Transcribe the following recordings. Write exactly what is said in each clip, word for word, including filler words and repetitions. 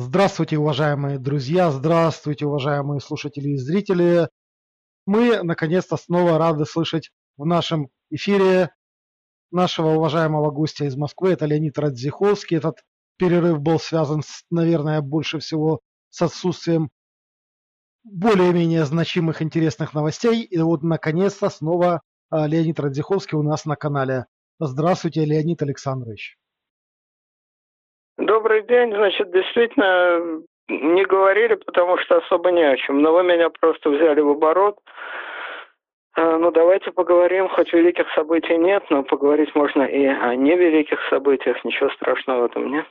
Здравствуйте, уважаемые друзья, здравствуйте, уважаемые слушатели и зрители. Мы, наконец-то, снова рады слышать в нашем эфире нашего уважаемого гостя из Москвы. Это Леонид Радзиховский. Этот перерыв был связан, с, наверное, больше всего с отсутствием более-менее значимых, интересных новостей. И вот, наконец-то, снова Леонид Радзиховский у нас на канале. Здравствуйте, Леонид Александрович. Добрый день. Значит, действительно, не говорили, потому что особо не о чем. Но вы меня просто взяли в оборот. Ну, давайте поговорим. Хоть великих событий нет, но поговорить можно и о невеликих событиях. Ничего страшного в этом нет.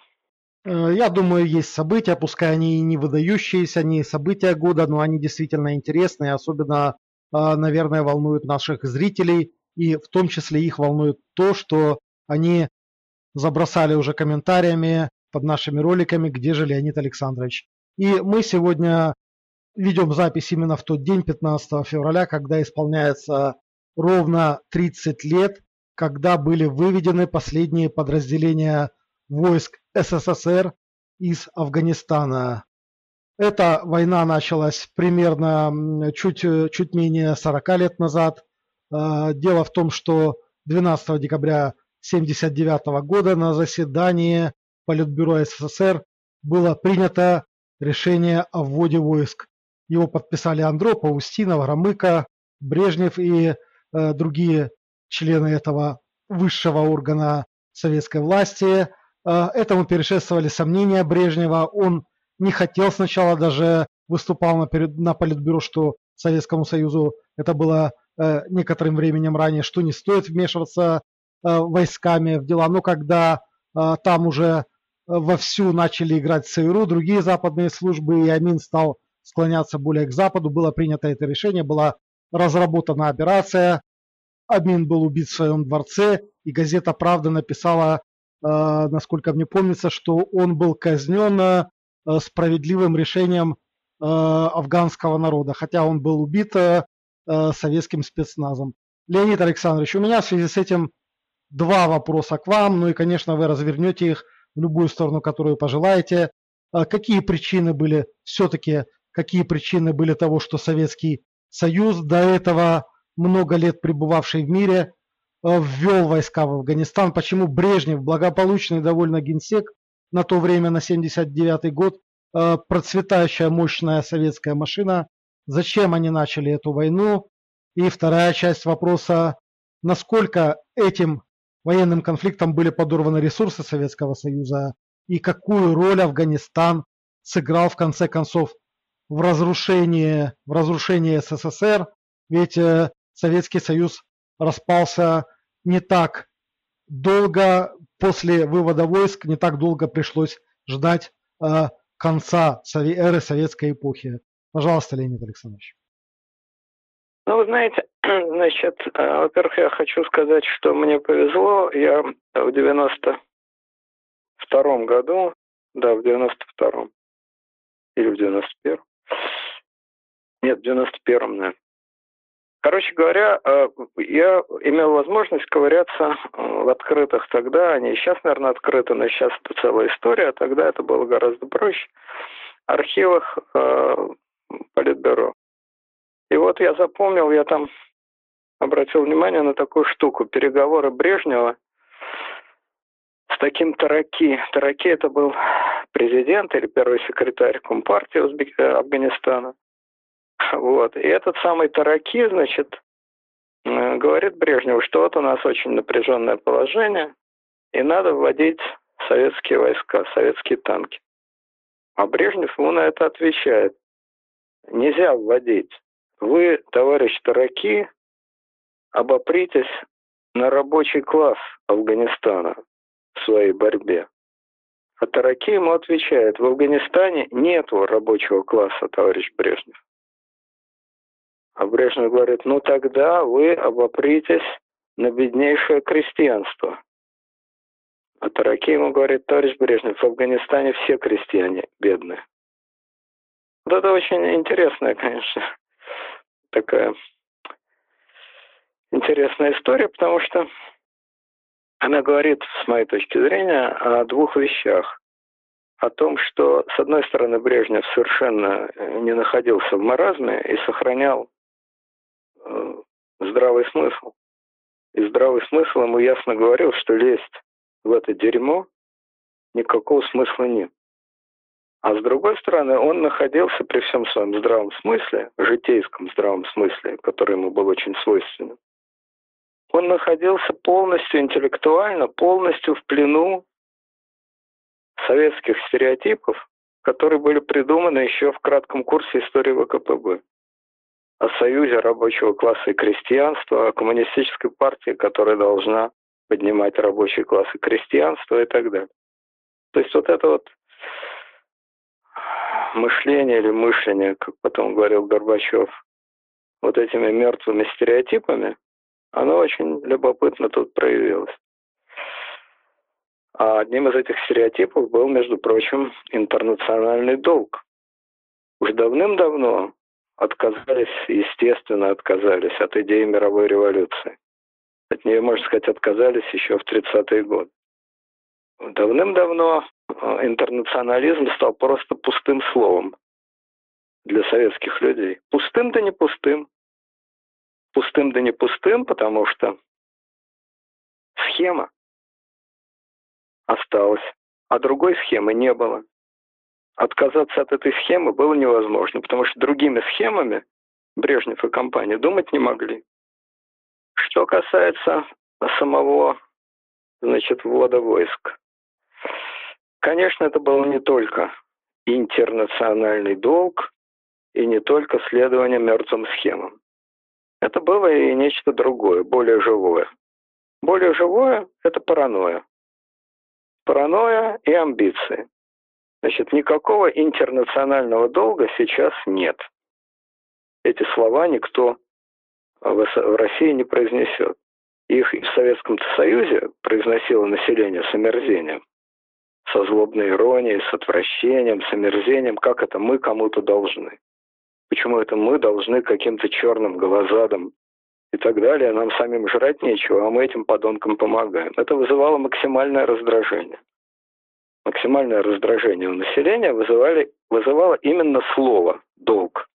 Я думаю, есть события, пускай они и не выдающиеся, не события года, но они действительно интересные. Особенно, наверное, волнуют наших зрителей. И в том числе их волнует то, что они забросали уже комментариями под нашими роликами, где же Леонид Александрович. И мы сегодня ведем запись именно в тот день, пятнадцатого февраля, когда исполняется ровно тридцать лет, когда были выведены последние подразделения войск СССР из Афганистана. Эта война началась примерно чуть, чуть менее сорока лет назад. Дело в том, что двенадцатого декабря тысяча девятьсот семьдесят девятого года на заседании Политбюро СССР было принято решение о вводе войск. Его подписали Андропов, Устинов, Ромыко, Брежнев и э, другие члены этого высшего органа советской власти. Э, этому предшествовали сомнения Брежнева. Он не хотел сначала, даже выступал на, перед, на Политбюро, что Советскому Союзу это было э, некоторым временем ранее, что не стоит вмешиваться э, войсками в дела. Но когда э, там уже вовсю начали играть ЦРУ, другие западные службы, и Амин стал склоняться более к Западу, было принято это решение, была разработана операция, Амин был убит в своем дворце, и газета «Правда» написала, э, насколько мне помнится, что он был казнен э, справедливым решением э, афганского народа, хотя он был убит э, советским спецназом. Леонид Александрович, у меня в связи с этим два вопроса к вам, ну и, конечно, вы развернете их в любую сторону, которую пожелаете. Э, какие причины были все-таки... Какие причины были того, что Советский Союз, до этого много лет пребывавший в мире, ввел войска в Афганистан? Почему Брежнев, благополучный довольно генсек, на то время, на семьдесят девятый год, процветающая мощная советская машина, зачем они начали эту войну? И вторая часть вопроса, насколько этим военным конфликтом были подорваны ресурсы Советского Союза и какую роль Афганистан сыграл в конце концов в разрушении, в разрушении СССР, ведь э, Советский Союз распался не так долго после вывода войск, не так долго пришлось ждать э, конца сове- эры советской эпохи. Пожалуйста, Леонид Александрович. Ну, вы знаете, значит, э, во-первых, я хочу сказать, что мне повезло. Я в девяносто втором году, да, в девяносто втором или в девяносто первом, нет, в девяносто первом, наверное. Короче говоря, я имел возможность ковыряться в открытых тогда. Они сейчас, наверное, открыты, но сейчас это целая история. Тогда это было гораздо проще. В архивах э, Политбюро. И вот я запомнил, я там обратил внимание на такую штуку. Переговоры Брежнева с таким Тараки. Тараки это был президент или первый секретарь Компартии Узбек... Афганистана. Вот. И этот самый Тараки, значит, говорит Брежневу, что вот у нас очень напряженное положение, и надо вводить советские войска, советские танки. А Брежнев ему на это отвечает. Нельзя вводить. Вы, товарищ Тараки, обопритесь на рабочий класс Афганистана в своей борьбе. А Тараки ему отвечает, в Афганистане нет рабочего класса, товарищ Брежнев. А Брежнев говорит, ну тогда вы обопритесь на беднейшее крестьянство. А Тараки ему говорит, товарищ Брежнев, в Афганистане все крестьяне бедные. Вот это очень интересная, конечно, такая интересная история, потому что она говорит, с моей точки зрения, о двух вещах. о том, что, с одной стороны, Брежнев совершенно не находился в маразме и сохранял здравый смысл. И здравый смысл ему ясно говорил, что лезть в это дерьмо никакого смысла нет. А с другой стороны, он находился при всем своем здравом смысле, житейском здравом смысле, который ему был очень свойственен, он находился полностью интеллектуально, полностью в плену советских стереотипов, которые были придуманы еще в кратком курсе истории ВКПБ. О союзе рабочего класса и крестьянства, о коммунистической партии, которая должна поднимать рабочий класс и крестьянство и так далее. То есть вот это вот мышление или мышление, как потом говорил Горбачев, вот этими мертвыми стереотипами, оно очень любопытно тут проявилось. А одним из этих стереотипов был, между прочим, интернациональный долг. Уж давным-давно отказались, естественно, отказались от идеи мировой революции. От нее, можно сказать, отказались еще в тридцатые годы. Давным-давно интернационализм стал просто пустым словом для советских людей. Пустым да не пустым. Пустым да не пустым, потому что схема осталась, а другой схемы не было. Отказаться от этой схемы было невозможно, потому что другими схемами Брежнев и компания думать не могли. Что касается самого, значит, ввода войск. Конечно, это был не только интернациональный долг и не только следование мертвым схемам. Это было и нечто другое, более живое. Более живое – это паранойя. Паранойя и амбиции. Значит, никакого интернационального долга сейчас нет. Эти слова никто в России не произнесет. Их и в Советском Союзе произносило население с омерзением, со злобной иронией, с отвращением, с омерзением, как это мы кому-то должны. Почему это мы должны каким-то черным голозадам и так далее, нам самим жрать нечего, а мы этим подонкам помогаем. Это вызывало максимальное раздражение. Максимальное раздражение у населения вызывали, вызывало именно слово «долг».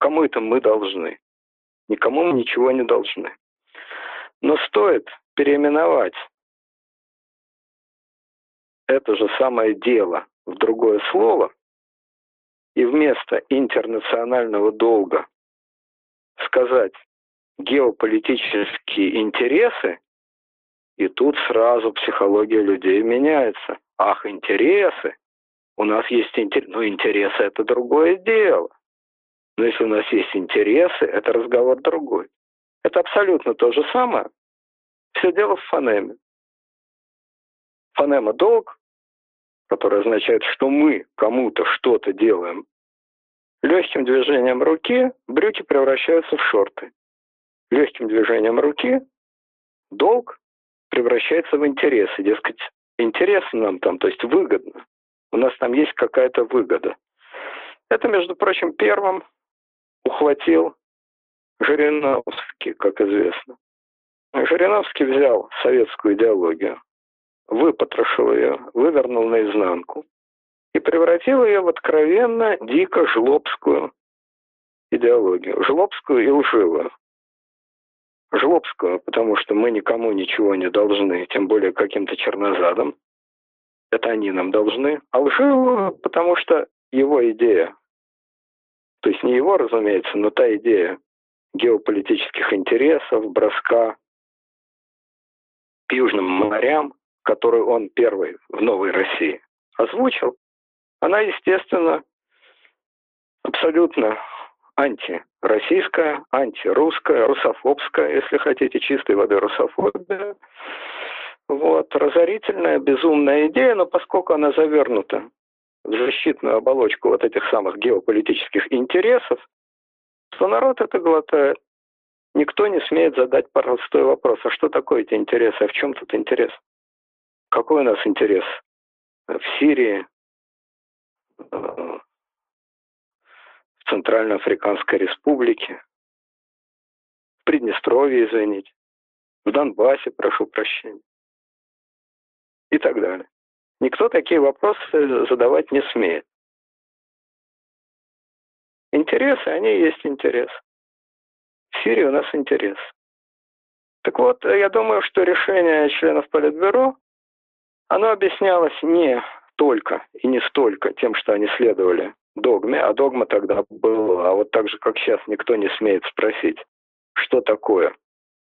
Кому это мы должны? Никому мы ничего не должны. Но стоит переименовать это же самое дело в другое слово, и вместо интернационального долга сказать геополитические интересы, и тут сразу психология людей меняется. Ах, интересы! У нас есть интересы. Но интересы — это другое дело. Но если у нас есть интересы, это разговор другой. Это абсолютно то же самое. Все дело в фонеме. Фонема «долг», которая означает, что мы кому-то что-то делаем, легким движением руки брюки превращаются в шорты. Легким движением руки долг превращается в интересы. Дескать, интересно нам там, то есть выгодно. У нас там есть какая-то выгода. Это, между прочим, первым ухватил Жириновский, как известно. Жириновский взял советскую идеологию, выпотрошил ее, вывернул наизнанку и превратил ее в откровенно дико жлобскую идеологию. Жлобскую и лживую. Жлобскую, потому что мы никому ничего не должны, тем более каким-то чернозадам. Это они нам должны. А лживую, потому что его идея, то есть не его, разумеется, но та идея, геополитических интересов, броска к южным морям, которую он первый в Новой России озвучил, она, естественно, абсолютно антироссийская, антирусская, русофобская, если хотите, чистой воды русофобия. Вот, разорительная, безумная идея, но поскольку она завернута в защитную оболочку вот этих самых геополитических интересов, что народ это глотает. Никто не смеет задать простой вопрос, а что такое эти интересы, а в чем тут интерес? Какой у нас интерес в Сирии, в Центральноафриканской Республике, в Приднестровье, извините, в Донбассе, прошу прощения, и так далее. Никто такие вопросы задавать не смеет. Интересы, они и есть интерес. В Сирии у нас интерес. Так вот, я думаю, что решение членов Политбюро, оно объяснялось не только и не столько тем, что они следовали догме, а догма тогда была, а вот так же, как сейчас, никто не смеет спросить, что такое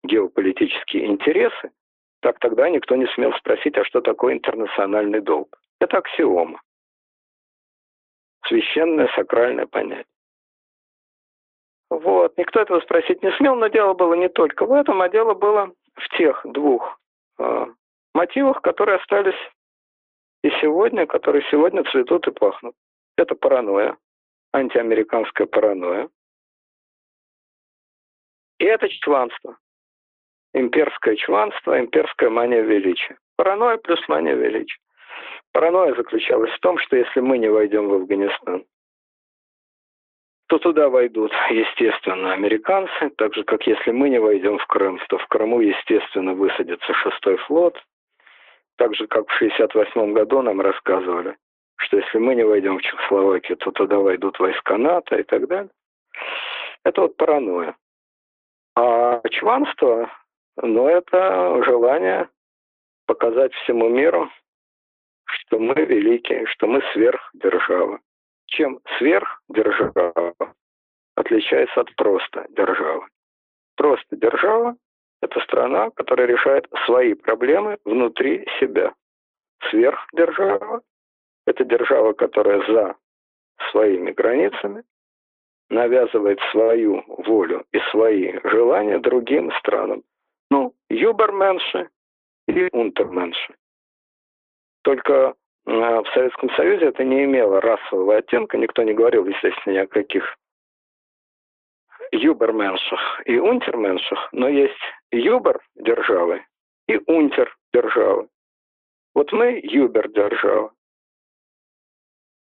геополитические интересы, так тогда никто не смел спросить, а что такое интернациональный долг. Это аксиома. Священное, сакральное понятие. Вот. Никто этого спросить не смел, но дело было не только в этом, а дело было в тех двух э, мотивах, которые остались и сегодня, которые сегодня цветут и пахнут. Это паранойя, антиамериканская паранойя. И это чванство. Имперское чванство, имперская мания величия. Паранойя плюс мания величия. Паранойя заключалась в том, что если мы не войдем в Афганистан, то туда войдут, естественно, американцы, так же, как если мы не войдем в Крым, то в Крыму, естественно, высадится шестой флот, так же, как в шестьдесят восьмом году нам рассказывали, что если мы не войдем в Чехословакию, то туда войдут войска НАТО и так далее. Это вот паранойя. А чванство, ну, это желание показать всему миру, что мы великие, что мы сверхдержава. Чем сверхдержава отличается от просто державы? Просто держава – это страна, которая решает свои проблемы внутри себя. Сверхдержава – это держава, которая за своими границами навязывает свою волю и свои желания другим странам. Ну, юберменши и унтерменши. Только в Советском Союзе это не имело расового оттенка, никто не говорил, естественно, ни о каких юберменшах и унтерменшах, но есть юбер-державы и унтер-державы. Вот мы юбер-держава.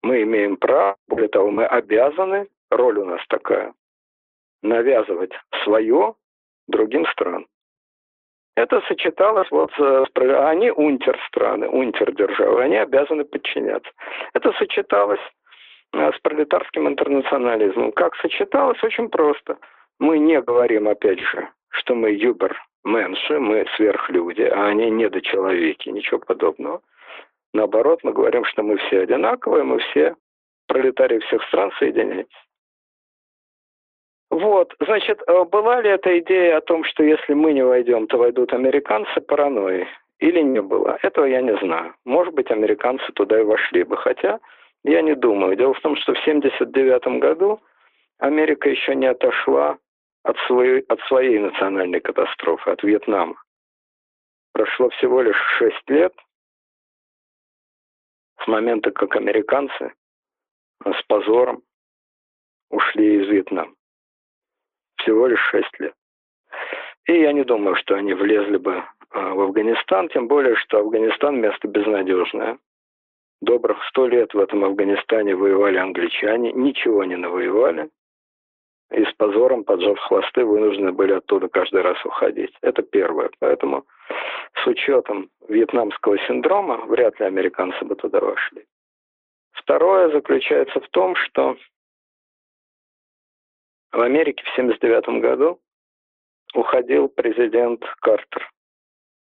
Мы имеем право, более того, мы обязаны, роль у нас такая, навязывать свое другим странам. Это сочеталось вот с... Они унтер-страны, унтер-державы, они обязаны подчиняться. Это сочеталось с пролетарским интернационализмом. Как сочеталось? Очень просто. Мы не говорим, опять же, что мы юберменши, мы сверхлюди, а они недочеловеки, ничего подобного. Наоборот, мы говорим, что мы все одинаковые, мы все пролетарии всех стран, соединяйтесь. Вот, значит, была ли эта идея о том, что если мы не войдем, то войдут американцы, паранойи, или не было? Этого я не знаю. Может быть, американцы туда и вошли бы, хотя я не думаю. Дело в том, что в семьдесят девятом году Америка еще не отошла от своей, от своей национальной катастрофы, от Вьетнама. Прошло всего лишь шесть лет с момента, как американцы с позором ушли из Вьетнама. Всего лишь шесть лет. И я не думаю, что они влезли бы в Афганистан, тем более, что Афганистан место безнадежное. Добрых сто лет в этом Афганистане воевали англичане, ничего не навоевали. И с позором, поджав хвосты, вынуждены были оттуда каждый раз уходить. Это первое. Поэтому с учетом вьетнамского синдрома вряд ли американцы бы туда вошли. Второе заключается в том, что в Америке в семьдесят девятом году уходил президент Картер.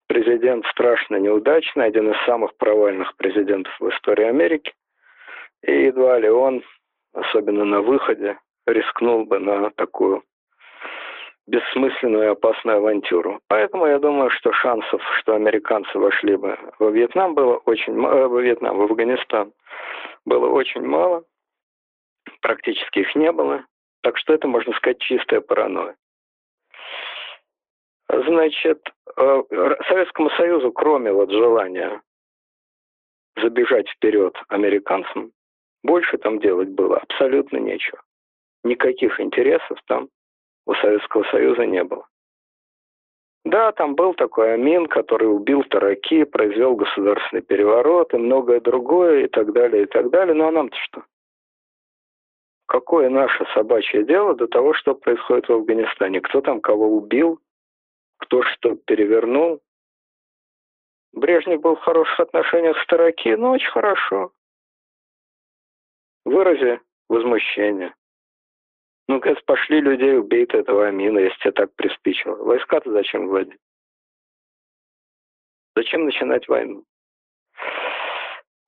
Президент страшно неудачный, один из самых провальных президентов в истории Америки. И едва ли он, особенно на выходе, рискнул бы на такую бессмысленную и опасную авантюру. Поэтому я думаю, что шансов, что американцы вошли бы во Вьетнам, было очень мало, во Вьетнам, в Афганистан было очень мало, практически их не было. Так что это, можно сказать, чистая паранойя. Значит, Советскому Союзу, кроме вот желания забежать вперед американцам, больше там делать было абсолютно нечего. Никаких интересов там у Советского Союза не было. Да, там был такой Амин, который убил Тараки, произвел государственный переворот и многое другое, и так далее, и так далее. Ну а нам-то что? Какое наше собачье дело до того, что происходит в Афганистане? Кто там кого убил? Кто что перевернул? Брежнев был в хороших отношениях с Тараки, но очень хорошо. Вырази возмущение. Ну, говорит, пошли людей, убей этого Амина, если тебе так приспичило. Войска-то зачем вводить? Зачем начинать войну?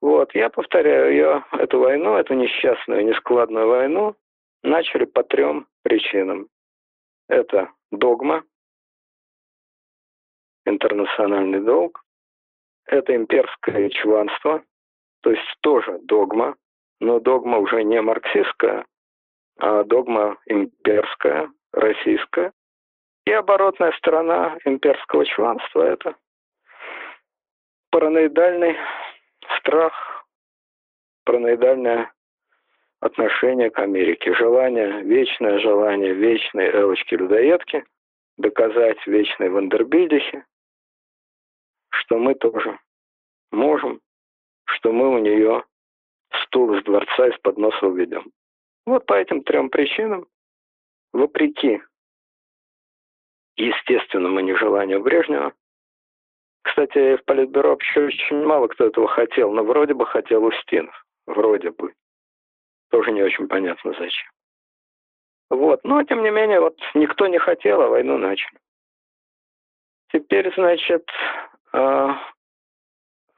Вот, я повторяю, ее, эту войну, эту несчастную, нескладную войну начали по трем причинам. Это догма, интернациональный долг, это имперское чванство, то есть тоже догма, но догма уже не марксистская, а догма имперская, российская. И оборотная сторона имперского чванства – это параноидальный страх, параноидальное отношение к Америке, желание, вечное желание вечной элочки-людоедки доказать вечной Вандербильдихе, что мы тоже можем, что мы у нее стул из дворца из-под носа уведем. Вот по этим трем причинам, вопреки естественному нежеланию Брежнева, кстати, в Политбюро вообще очень мало кто этого хотел, но вроде бы хотел Устинов. Вроде бы. Тоже не очень понятно зачем. Вот. Но, тем не менее, вот никто не хотел, а войну начали. Теперь, значит, э,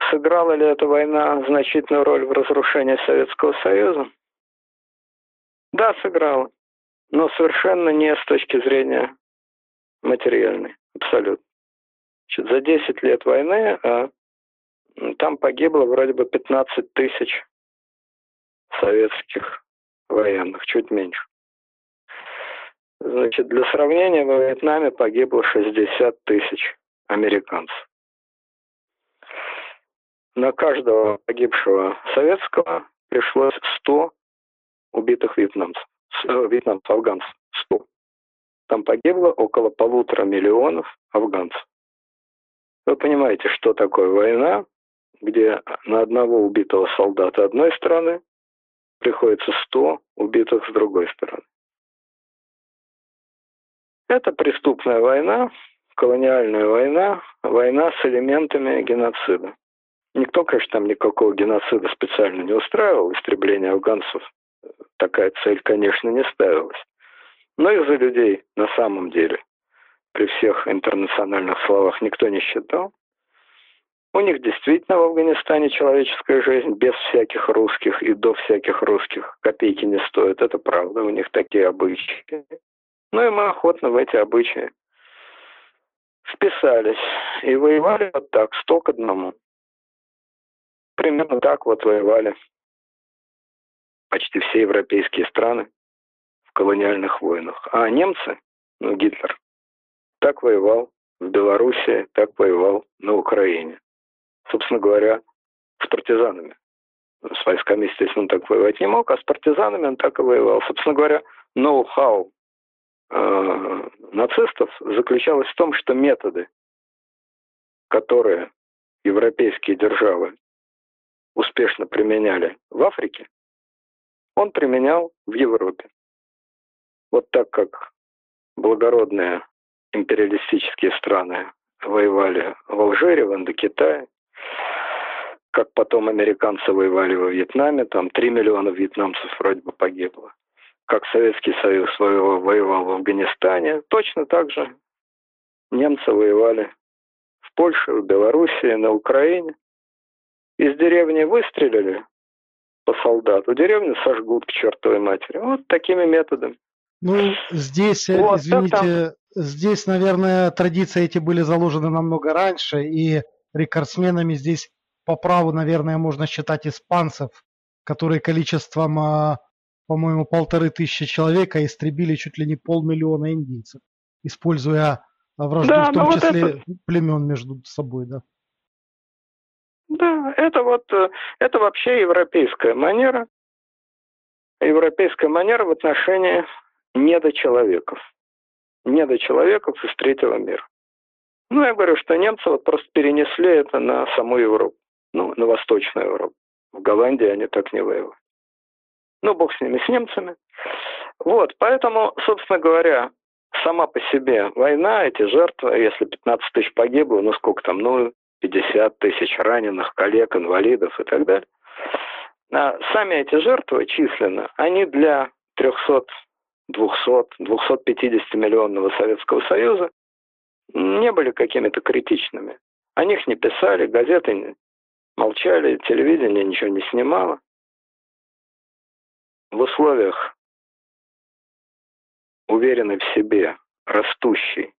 сыграла ли эта война значительную роль в разрушении Советского Союза? Да, сыграла. Но совершенно не с точки зрения материальной. Абсолютно. За десять лет войны а, там погибло вроде бы пятнадцать тысяч советских военных, чуть меньше. Значит, для сравнения, во Вьетнаме погибло шестьдесят тысяч американцев. На каждого погибшего советского пришлось сто убитых вьетнамцев, вьетнамцев, афганцев, сто. Там погибло около полутора миллионов афганцев. Вы понимаете, что такое война, где на одного убитого солдата одной страны приходится сто убитых с другой стороны. Это преступная война, колониальная война, война с элементами геноцида. Никто, конечно, там никакого геноцида специально не устраивал, истребление афганцев, такая цель, конечно, не ставилась. Но из-за людей на самом деле при всех интернациональных словах никто не считал. У них действительно в Афганистане человеческая жизнь без всяких русских и до всяких русских копейки не стоит. Это правда, у них такие обычаи. Ну и мы охотно в эти обычаи вписались и воевали вот так, сто к одному. Примерно так вот воевали почти все европейские страны в колониальных войнах. А немцы, ну Гитлер, так воевал в Белоруссии, так воевал на Украине. Собственно говоря, с партизанами. С войсками, естественно, он так воевать не мог, а с партизанами он так и воевал. Собственно говоря, ноу-хау э, нацистов заключалось в том, что методы, которые европейские державы успешно применяли в Африке, он применял в Европе. Вот так как благородные империалистические страны воевали в Алжире, в Индокитае, как потом американцы воевали во Вьетнаме, там три миллиона вьетнамцев вроде бы погибло, как Советский Союз воевал в Афганистане, точно так же немцы воевали в Польше, в Белоруссии, на Украине. Из деревни выстрелили по солдату, деревню сожгут к чертовой матери. Вот такими методами. Ну, здесь, вот, извините, здесь, наверное, традиции эти были заложены намного раньше, и рекордсменами здесь по праву, наверное, можно считать испанцев, которые количеством, по-моему, полторы тысячи человек истребили чуть ли не полмиллиона индийцев, используя вражду, да, в том числе вот это... племен между собой, да. Да, это вот, это вообще европейская манера, европейская манера в отношении недочеловеков. Недочеловеков из третьего мира. Ну, я говорю, что немцы вот просто перенесли это на саму Европу, ну, на Восточную Европу. В Голландии они так не воевали. Ну, бог с ними, с немцами. Вот, поэтому, собственно говоря, сама по себе война, эти жертвы, если пятнадцать тысяч погибло, ну, сколько там, ну, пятьдесят тысяч раненых, коллег, инвалидов и так далее. А сами эти жертвы численно, они для трёхсот, двухсот, двухсот пятидесяти миллионного Советского Союза не были какими-то критичными. О них не писали, газеты молчали, телевидение ничего не снимало. В условиях уверенной в себе, растущей,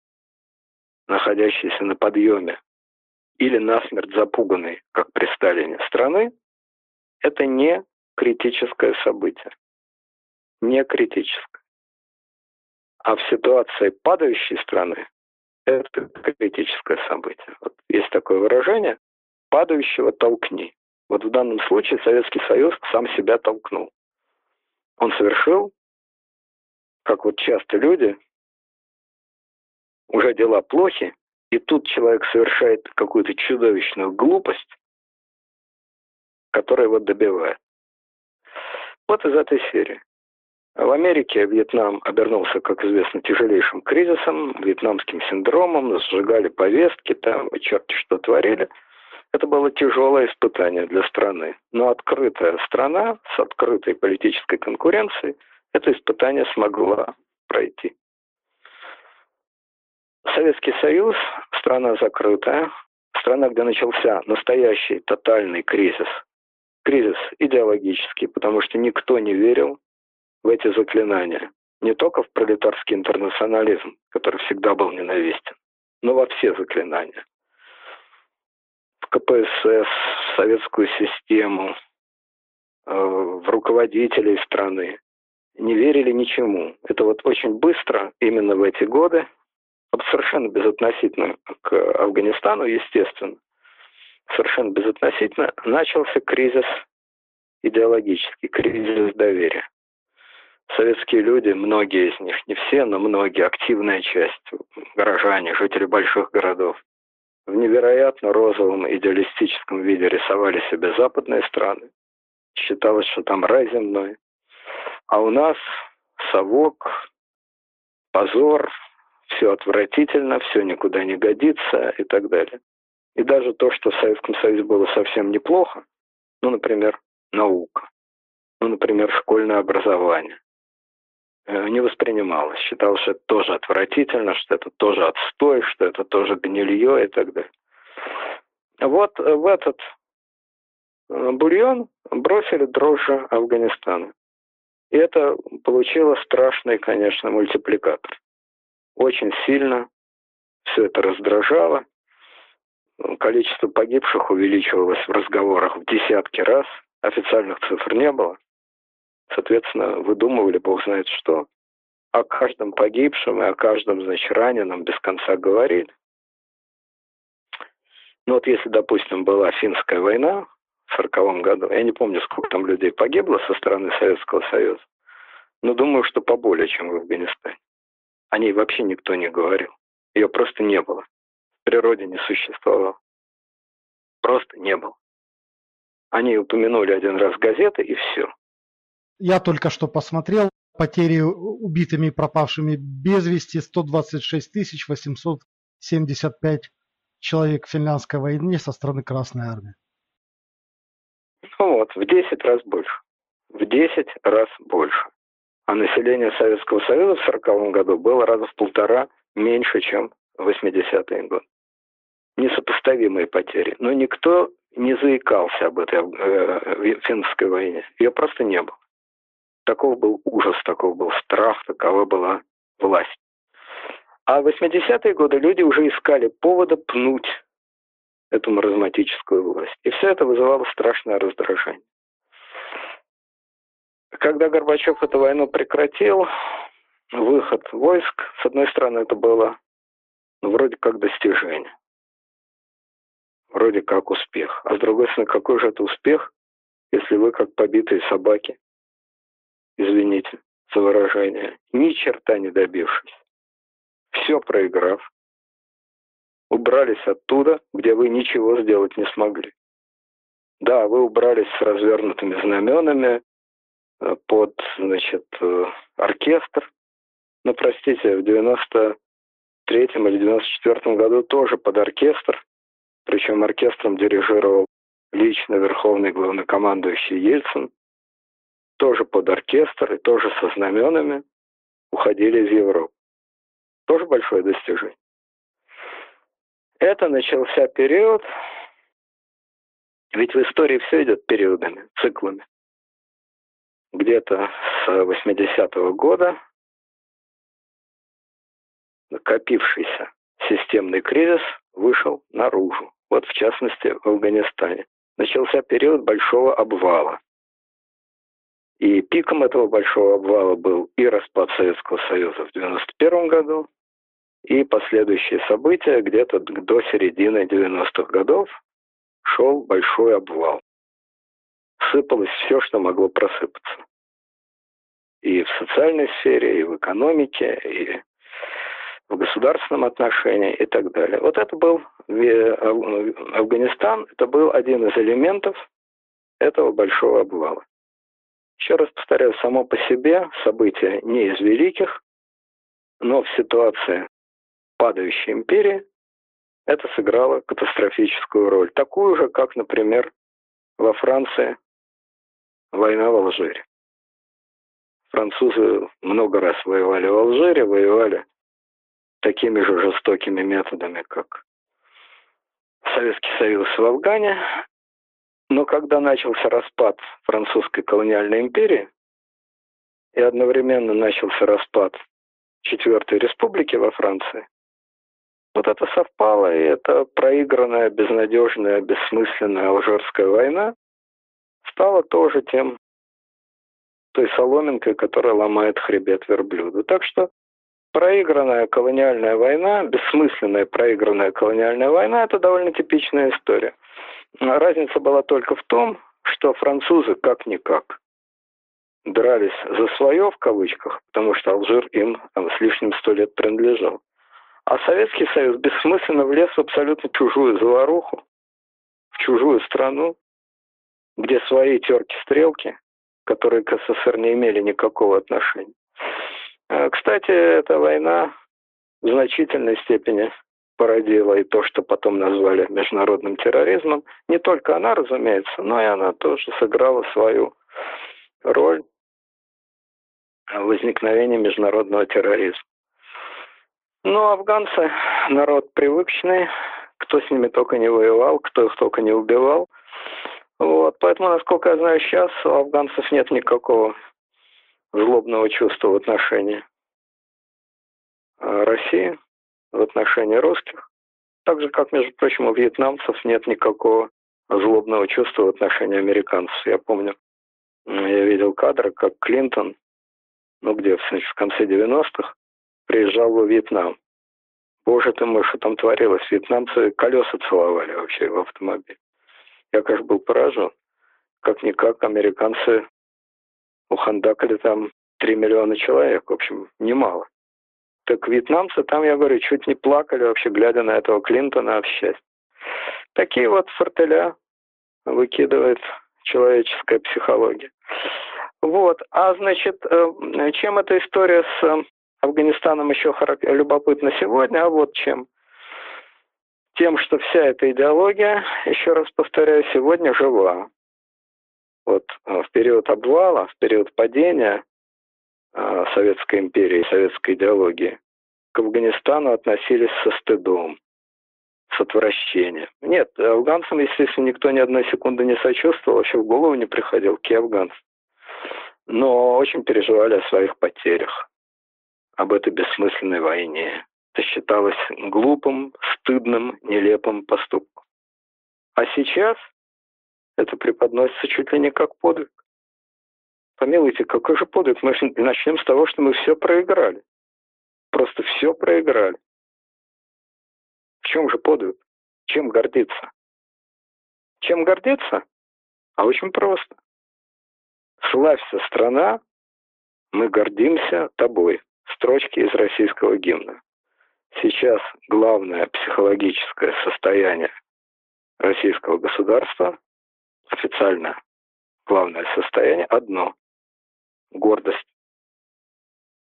находящейся на подъеме или насмерть запуганной, как при Сталине, страны, это не критическое событие. Не критическое. А в ситуации падающей страны это критическое событие. Вот есть такое выражение «падающего толкни». Вот в данном случае Советский Союз сам себя толкнул. Он совершил, как вот часто люди, уже дела плохи, и тут человек совершает какую-то чудовищную глупость, которая его добивает. Вот из этой серии. В Америке Вьетнам обернулся, как известно, тяжелейшим кризисом, вьетнамским синдромом, сжигали повестки, там, и черти что творили. Это было тяжелое испытание для страны. Но открытая страна с открытой политической конкуренцией это испытание смогла пройти. Советский Союз, страна закрытая, страна, где начался настоящий тотальный кризис. Кризис идеологический, потому что никто не верил в эти заклинания. Не только в пролетарский интернационализм, который всегда был ненавистен, но во все заклинания. В ка пэ эс эс, в советскую систему, в руководителей страны. Не верили ничему. Это вот очень быстро, именно в эти годы, совершенно безотносительно к Афганистану, естественно, совершенно безотносительно начался кризис идеологический, кризис доверия. Советские люди, многие из них, не все, но многие, активная часть, горожане, жители больших городов, в невероятно розовом идеалистическом виде рисовали себе западные страны. Считалось, что там рай земной. А у нас совок, позор, все отвратительно, все никуда не годится и так далее. И даже то, что в Советском Союзе было совсем неплохо, ну, например, наука, ну, например, школьное образование, не воспринималось. Считалось, что это тоже отвратительно, что это тоже отстой, что это тоже гнилье и так далее. Вот в этот бульон бросили дрожжи Афганистана. И это получило страшный, конечно, мультипликатор. Очень сильно все это раздражало. Количество погибших увеличивалось в разговорах в десятки раз. Официальных цифр не было. Соответственно, выдумывали бог знает что. О каждом погибшем и о каждом, значит, раненом без конца говорили. Ну вот если, допустим, была Финская война, в сороковом году. Я не помню, сколько там людей погибло со стороны Советского Союза, но думаю, что поболее, чем в Афганистане. О ней вообще никто не говорил. Ее просто не было. В природе не существовало. Просто не было. О ней упомянули один раз газеты, и все. Я только что посмотрел потери убитыми и пропавшими без вести сто двадцать шесть тысяч восемьсот семьдесят пять человек в финляндской войне со стороны Красной Армии. Ну вот, в десять раз больше. В десять раз больше. А население Советского Союза в сороковом году было раза в полтора меньше, чем в восьмидесятые годы. Несопоставимые потери. Но никто не заикался об этой э, финской войне. Ее просто не было. Таков был ужас, таков был страх, такова была власть. А в восьмидесятые годы люди уже искали повода пнуть эту маразматическую власть. И все это вызывало страшное раздражение. Когда Горбачев эту войну прекратил, выход войск, с одной стороны, это было ну, вроде как достижение, вроде как успех. А с другой стороны, какой же это успех, если вы как побитые собаки, извините за выражение, ни черта не добившись, все проиграв, убрались оттуда, где вы ничего сделать не смогли. Да, вы убрались с развернутыми знаменами под, значит, оркестр. Но, простите, в девяносто третьем или девяносто четвёртом году тоже под оркестр Причем оркестром дирижировал лично верховный главнокомандующий Ельцин. Тоже под оркестр и тоже со знаменами уходили из Европы. Тоже большое достижение. Это начался период, ведь в истории все идет периодами, циклами. Где-то с восьмидесятого года накопившийся системный кризис вышел наружу. Вот в частности в Афганистане. Начался период большого обвала. И пиком этого большого обвала был и распад Советского Союза в девяносто первом году, и последующие события где-то до середины девяностых годов шел большой обвал. Сыпалось все, что могло просыпаться. И в социальной сфере, и в экономике, и в государственном отношении, и так далее. Вот это был Афганистан, это был один из элементов этого большого обвала. Еще раз повторяю, само по себе событие не из великих, но в ситуации падающей империи это сыграло катастрофическую роль. Такую же, как, например, во Франции война в Алжире. Французы много раз воевали в Алжире, воевали такими же жестокими методами, как Советский Союз в Афгане. Но когда начался распад французской колониальной империи и одновременно начался распад Четвертой Республики во Франции, вот это совпало, и эта проигранная, безнадежная, бессмысленная алжирская война стала тоже тем, той соломинкой, которая ломает хребет верблюду. Так что проигранная колониальная война, бессмысленная проигранная колониальная война – это довольно типичная история. Разница была только в том, что французы как-никак дрались за свое, в кавычках, потому что Алжир им там, с лишним сто лет принадлежал. А Советский Союз бессмысленно влез в абсолютно чужую заваруху, в чужую страну, где свои терки-стрелки, которые к СССР не имели никакого отношения. Кстати, эта война в значительной степени породила и то, что потом назвали международным терроризмом. Не только она, разумеется, но и она тоже сыграла свою роль в возникновении международного терроризма. Но афганцы – народ привычный, кто с ними только не воевал, кто их только не убивал. Вот. Поэтому, насколько я знаю сейчас, у афганцев нет никакого злобного чувства в отношении России, в отношении русских. Так же, как, между прочим, у вьетнамцев нет никакого злобного чувства в отношении американцев. Я помню, я видел кадры, как Клинтон, ну где, в конце девяностых, приезжал во Вьетнам. Боже ты мой, что там творилось. Вьетнамцы колеса целовали вообще в автомобиле. Я, конечно, был поражен. Как-никак американцы ухандакали там три миллиона человек. В общем, немало. Так вьетнамцы там, я говорю, чуть не плакали вообще, глядя на этого Клинтона от счастья. Такие вот фортеля выкидывает человеческая психология. Вот. А значит, чем эта история с Афганистаном еще любопытно сегодня, а вот чем? Тем, что вся эта идеология, еще раз повторяю, сегодня жива. Вот в период обвала, в период падения э, Советской империи, советской идеологии, к Афганистану относились со стыдом, с отвращением. Нет, афганцам, естественно, никто ни одной секунды не сочувствовал, вообще в голову не приходил, какие афганцы. Но очень переживали о своих потерях, об этой бессмысленной войне. Это считалось глупым, стыдным, нелепым поступком. А сейчас это преподносится чуть ли не как подвиг. Помилуйте, какой же подвиг? Мы начнем с того, что мы все проиграли. Просто все проиграли. В чем же подвиг? Чем гордиться? Чем гордиться? А очень просто. Славься, страна, мы гордимся тобой. Строчки из российского гимна. Сейчас главное психологическое состояние российского государства, официально главное состояние, одно – гордость.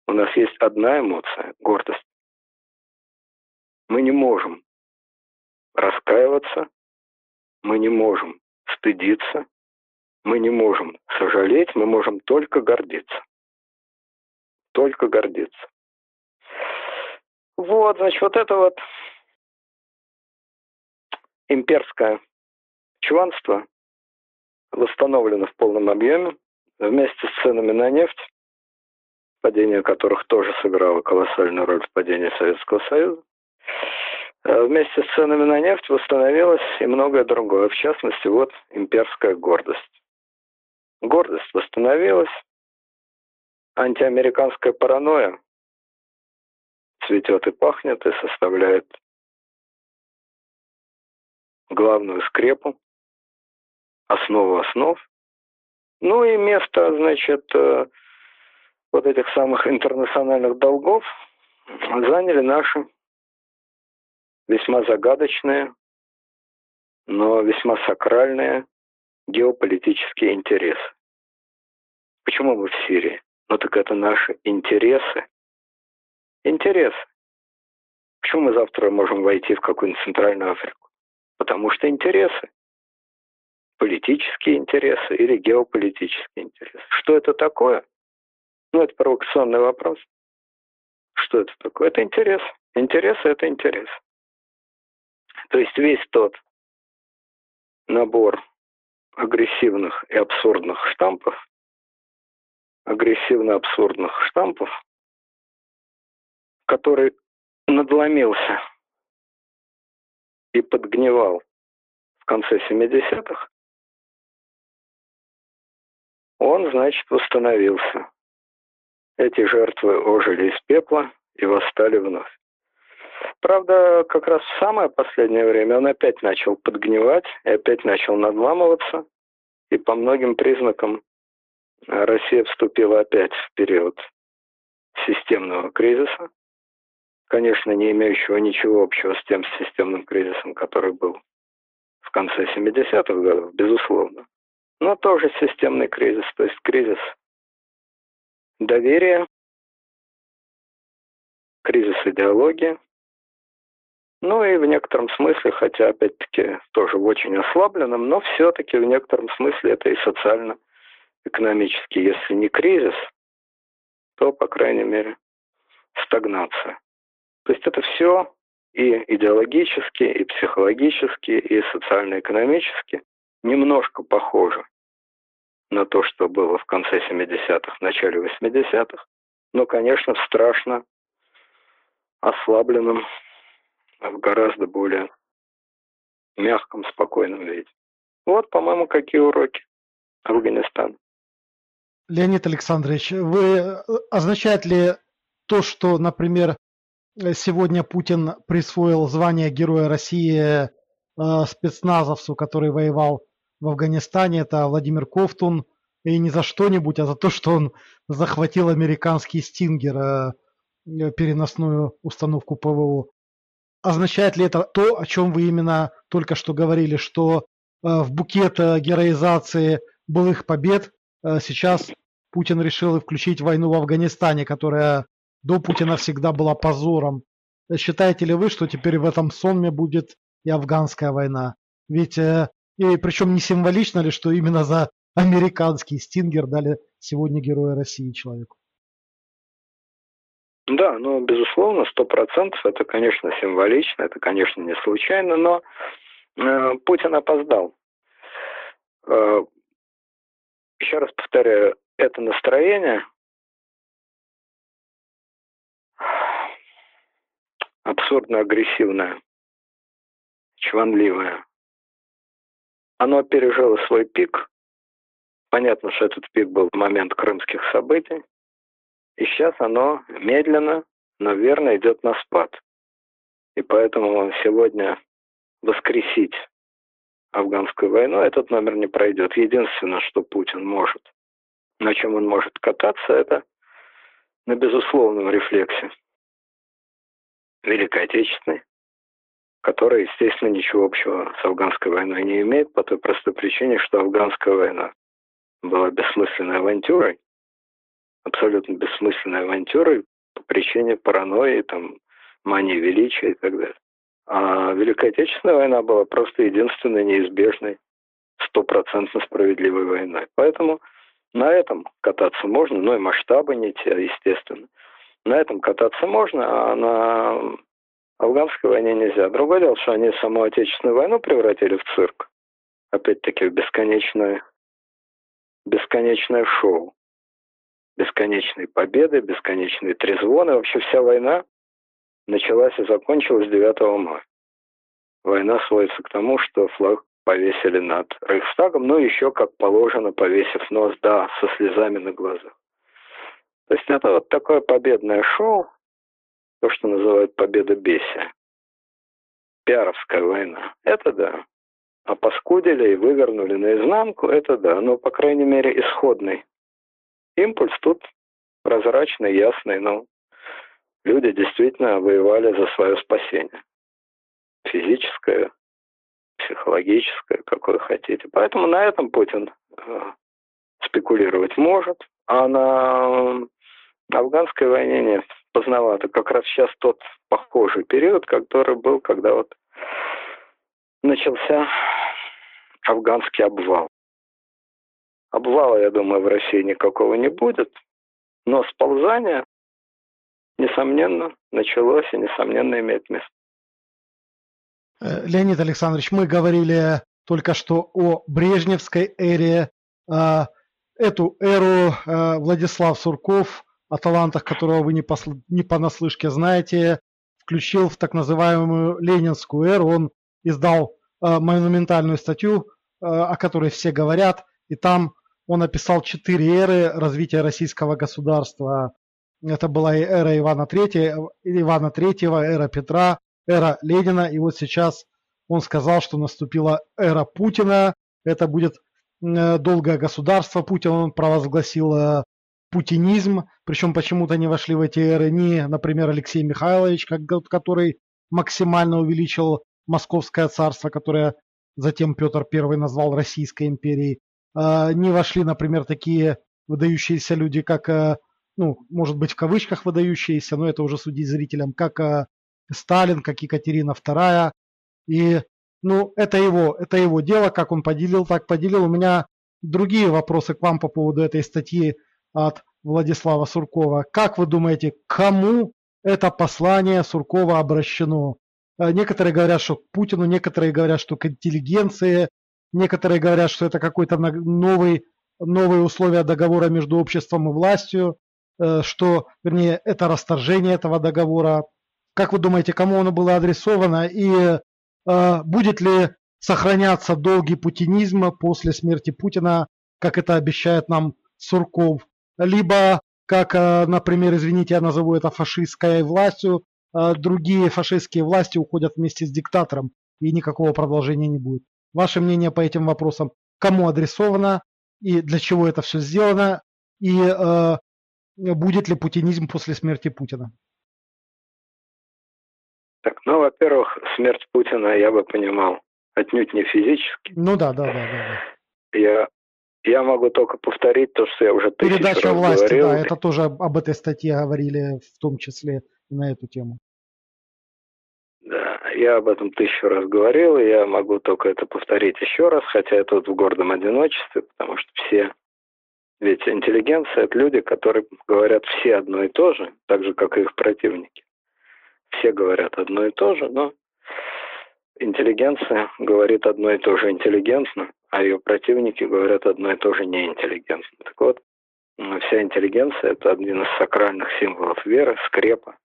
У нас есть одна эмоция – гордость. Мы не можем Раскаиваться мы не можем, стыдиться мы не можем, сожалеть мы можем только гордиться. Только гордиться. Вот, значит, вот это вот имперское чванство восстановлено в полном объеме вместе с ценами на нефть, падение которых тоже сыграло колоссальную роль в падении Советского Союза. Вместе с ценами на нефть восстановилось и многое другое. В частности, вот имперская гордость. Гордость восстановилась. Антиамериканская паранойя цветет и пахнет, и составляет главную скрепу, основу основ. Ну и место, значит, вот этих самых интернациональных долгов заняли наши весьма загадочные, но весьма сакральные геополитические интересы. Почему мы в Сирии? Ну так это наши интересы. Интересы. Почему мы завтра можем войти в какую-нибудь Центральную Африку? Потому что интересы. Политические интересы или геополитические интересы. Что это такое? Ну, это провокационный вопрос. Что это такое? Это интерес. Интересы — это интерес. То есть весь тот набор агрессивных и абсурдных штампов, агрессивно-абсурдных штампов, который надломился и подгнивал в конце семидесятых, он, значит, восстановился. Эти жертвы ожили из пепла и восстали вновь. Правда, как раз в самое последнее время он опять начал подгнивать и опять начал надламываться. И по многим признакам Россия вступила опять в период системного кризиса, конечно, не имеющего ничего общего с тем системным кризисом, который был в конце семидесятых годов, безусловно. Но тоже системный кризис, то есть кризис доверия, кризис идеологии. Ну и в некотором смысле, хотя опять-таки тоже в очень ослабленном, но все-таки в некотором смысле это и социально-экономический, если не кризис, то, по крайней мере, стагнация. То есть это все и идеологически, и психологически, и социально-экономически немножко похоже на то, что было в конце семидесятых, начале восьмидесятых, но, конечно, страшно ослабленным в гораздо более мягком, спокойном виде. Вот, по-моему, какие уроки Афганистана. Леонид Александрович, вы означает ли то, что, например, сегодня Путин присвоил звание Героя России э, спецназовцу, который воевал в Афганистане, это Владимир Ковтун, и не за что-нибудь, а за то, что он захватил американский «Стингер», э, переносную установку ПВО. Означает ли это то, о чем вы именно только что говорили, что э, в букет э, героизации былых побед э, сейчас Путин решил включить войну в Афганистане, которая до Путина всегда была позором. Считаете ли вы, что теперь в этом сонме будет и афганская война? Ведь, э, и причем не символично ли, что именно за американский «Стингер» дали сегодня Героя России человеку? Да, ну, безусловно, сто процентов это, конечно, символично, это, конечно, не случайно, но э, Путин опоздал. Э, еще раз повторяю, это настроение абсурдно-агрессивное, чванливое. Оно пережило свой пик. Понятно, что этот пик был в момент крымских событий. И сейчас оно медленно, но верно идет на спад. И поэтому сегодня воскресить афганскую войну этот номер не пройдет. Единственное, что Путин может, на чем он может кататься, это на безусловном рефлексе Великой Отечественной, которая, естественно, ничего общего с афганской войной не имеет, по той простой причине, что афганская война была бессмысленной авантюрой, абсолютно бессмысленной авантюрой по причине паранойи, там, мании величия и так далее. А Великая Отечественная война была просто единственной неизбежной, стопроцентно справедливой войной. Поэтому на этом кататься можно, но и масштабы не те, естественно. На этом кататься можно, а на афганской войне нельзя. Другое дело, что они саму Отечественную войну превратили в цирк. Опять-таки в бесконечное, бесконечное шоу. Бесконечные победы, бесконечные трезвоны. Вообще вся война началась и закончилась девятого мая. Война сводится к тому, что флаг повесили над Рейхстагом, но еще, как положено, повесив нос, да, со слезами на глазах. То есть это вот такое победное шоу, то, что называют победобесие. Пиаровская война. Это да. А поскудили и вывернули наизнанку, это да. Но, по крайней мере, исходный импульс тут прозрачный, ясный, но люди действительно воевали за свое спасение. Физическое, психологическое, какое хотите. Поэтому на этом Путин э, спекулировать может, а на афганской войне нет, поздновато. Как раз сейчас тот похожий период, который был, когда вот начался афганский обвал. Обвала, я думаю, в России никакого не будет, но сползание, несомненно, началось и, несомненно, имеет место. Леонид Александрович, мы говорили только что о брежневской эре. Эту эру Владислав Сурков, о талантах которого вы не, посл... не понаслышке знаете, включил в так называемую ленинскую эру. Он издал монументальную статью, о которой все говорят, и там он описал четыре эры развития российского государства. Это была и эра Ивана Третьего, Ивана Третьего, эра Петра, эра Ленина. И вот сейчас он сказал, что наступила эра Путина. Это будет долгое государство Путина. Он провозгласил путинизм. Причем почему-то не вошли в эти эры ни, например, Алексей Михайлович, который максимально увеличил Московское царство, которое затем Петр Первый назвал Российской империей. Не вошли, например, такие выдающиеся люди, как... ну, может быть, в кавычках выдающиеся, но это уже судить зрителям, как а, Сталин, как Екатерина Вторая. И, ну, это его, это его дело, как он поделил, так поделил. У меня другие вопросы к вам по поводу этой статьи от Владислава Суркова. Как вы думаете, кому это послание Суркова обращено? Некоторые говорят, что к Путину, некоторые говорят, что к интеллигенции, некоторые говорят, что это какой-то новый, новые условия договора между обществом и властью. Что, вернее, это расторжение этого договора. Как вы думаете, кому оно было адресовано? И э, будет ли сохраняться долгий путинизм после смерти Путина, как это обещает нам Сурков? Либо, как, э, например, извините, я назову это фашистской властью, э, другие фашистские власти уходят вместе с диктатором, и никакого продолжения не будет. Ваше мнение по этим вопросам? Кому адресовано и для чего это все сделано? И... Э, Будет ли путинизм после смерти Путина? Так, ну, во-первых, смерть Путина я бы понимал отнюдь не физически. Ну да, да, да, да. да. Я, я могу только повторить то, что я уже тысячу Передача раз власти, говорил. Да, это тоже об этой статье говорили, в том числе и на эту тему. Да, я об этом тысячу раз говорил, и я могу только это повторить еще раз, хотя я тут в гордом одиночестве, потому что все... Ведь интеллигенция – это люди, которые говорят все одно и то же, так же, как и их противники. Все говорят одно и то же, но интеллигенция говорит одно и то же интеллигентно, а ее противники говорят одно и то же неинтеллигентно. Так вот, вся интеллигенция – это один из сакральных символов веры, скрепа,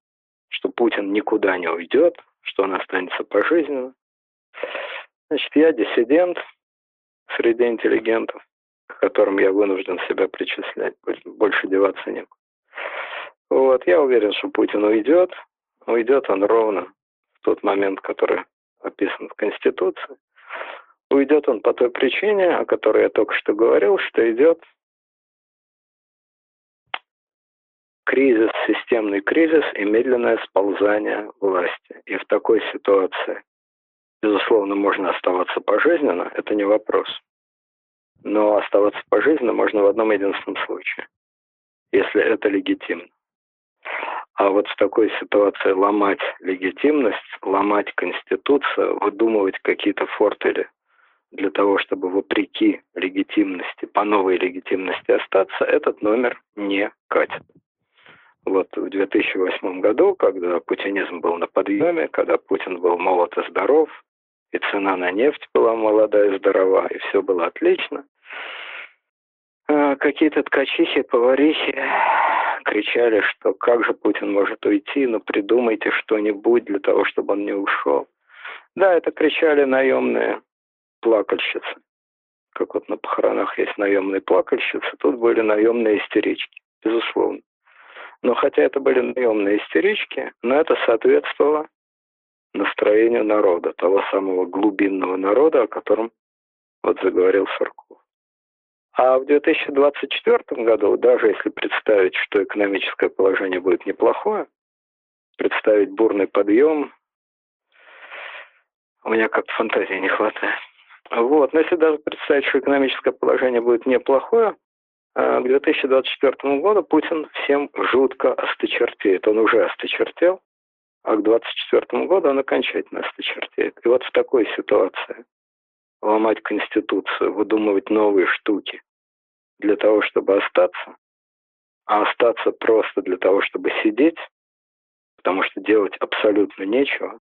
что Путин никуда не уйдет, что он останется пожизненно. Значит, я диссидент среди интеллигентов, к которым я вынужден себя причислять, больше деваться некуда. Вот, я уверен, что Путин уйдет. Уйдет он ровно в тот момент, который описан в Конституции. Уйдет он по той причине, о которой я только что говорил, что идет кризис, системный кризис и медленное сползание власти. И в такой ситуации, безусловно, можно оставаться пожизненно, это не вопрос. Но оставаться пожизненно можно в одном единственном случае, если это легитимно. А вот в такой ситуации ломать легитимность, ломать Конституцию, выдумывать какие-то фортели для того, чтобы вопреки легитимности, по новой легитимности остаться, этот номер не катит. Вот в две тысячи восьмом году, когда путинизм был на подъеме, когда Путин был молод и здоров, и цена на нефть была молода и здорова, и все было отлично, какие-то ткачихи, поварихи кричали, что как же Путин может уйти, ну придумайте что-нибудь для того, чтобы он не ушел. Да, это кричали наемные плакальщицы. Как вот на похоронах есть наемные плакальщицы, тут были наемные истерички, безусловно. Но хотя это были наемные истерички, но это соответствовало настроению народа, того самого глубинного народа, о котором вот заговорил Сурков. А в две тысячи двадцать четвёртом году, даже если представить, что экономическое положение будет неплохое, представить бурный подъем, у меня как-то фантазии не хватает. Вот. Но если даже представить, что экономическое положение будет неплохое, к две тысячи двадцать четвёртому году Путин всем жутко осточертеет. Он уже осточертел, а к две тысячи двадцать четвёртому году он окончательно осточертеет. И вот в такой ситуации ломать Конституцию, выдумывать новые штуки для того, чтобы остаться, а остаться просто для того, чтобы сидеть, потому что делать абсолютно нечего,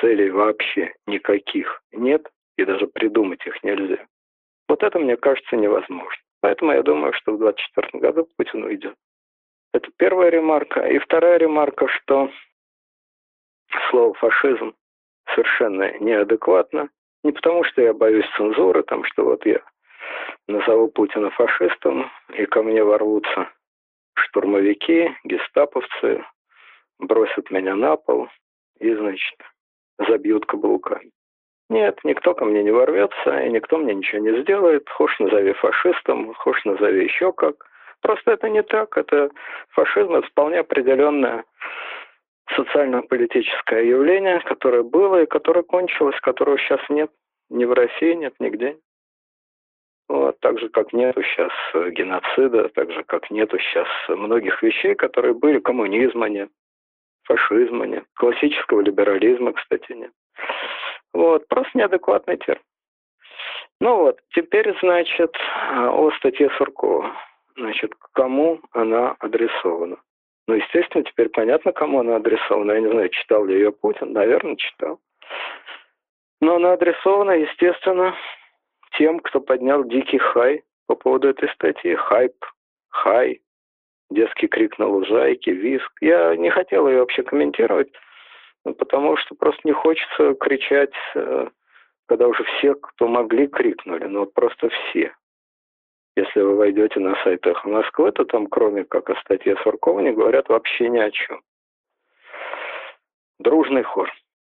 целей вообще никаких нет, и даже придумать их нельзя. Вот это, мне кажется, невозможно. Поэтому я думаю, что в две тысячи двадцать четвёртом году Путин уйдет. Это первая ремарка. И вторая ремарка, что слово «фашизм» совершенно неадекватно. Не потому, что я боюсь цензуры, там, что вот я назову Путина фашистом, и ко мне ворвутся штурмовики, гестаповцы, бросят меня на пол и, значит, забьют каблуками. Нет, никто ко мне не ворвется, и никто мне ничего не сделает. Хошь назови фашистом, хошь назови еще как. Просто это не так. Это фашизм, это вполне определенное социально-политическое явление, которое было и которое кончилось, которого сейчас нет. Ни в России нет, нигде. Вот, так же, как нету сейчас геноцида, так же, как нету сейчас многих вещей, которые были. Коммунизма нет, фашизма нет, классического либерализма, кстати, нет. Вот, просто неадекватный термин. Ну вот, теперь, значит, о статье Суркова. Значит, кому она адресована? Ну, естественно, теперь понятно, кому она адресована. Я не знаю, читал ли ее Путин. Наверное, читал. Но она адресована, естественно, тем, кто поднял дикий хай по поводу этой статьи. Хайп, хай, детский крик на лужайке, визг. Я не хотел ее вообще комментировать, потому что просто не хочется кричать, когда уже все, кто могли, крикнули. Ну, вот просто все. Если вы войдете на сайт «Эхо Москвы», то там, кроме как о статье Суркова, не говорят вообще ни о чем. Дружный хор.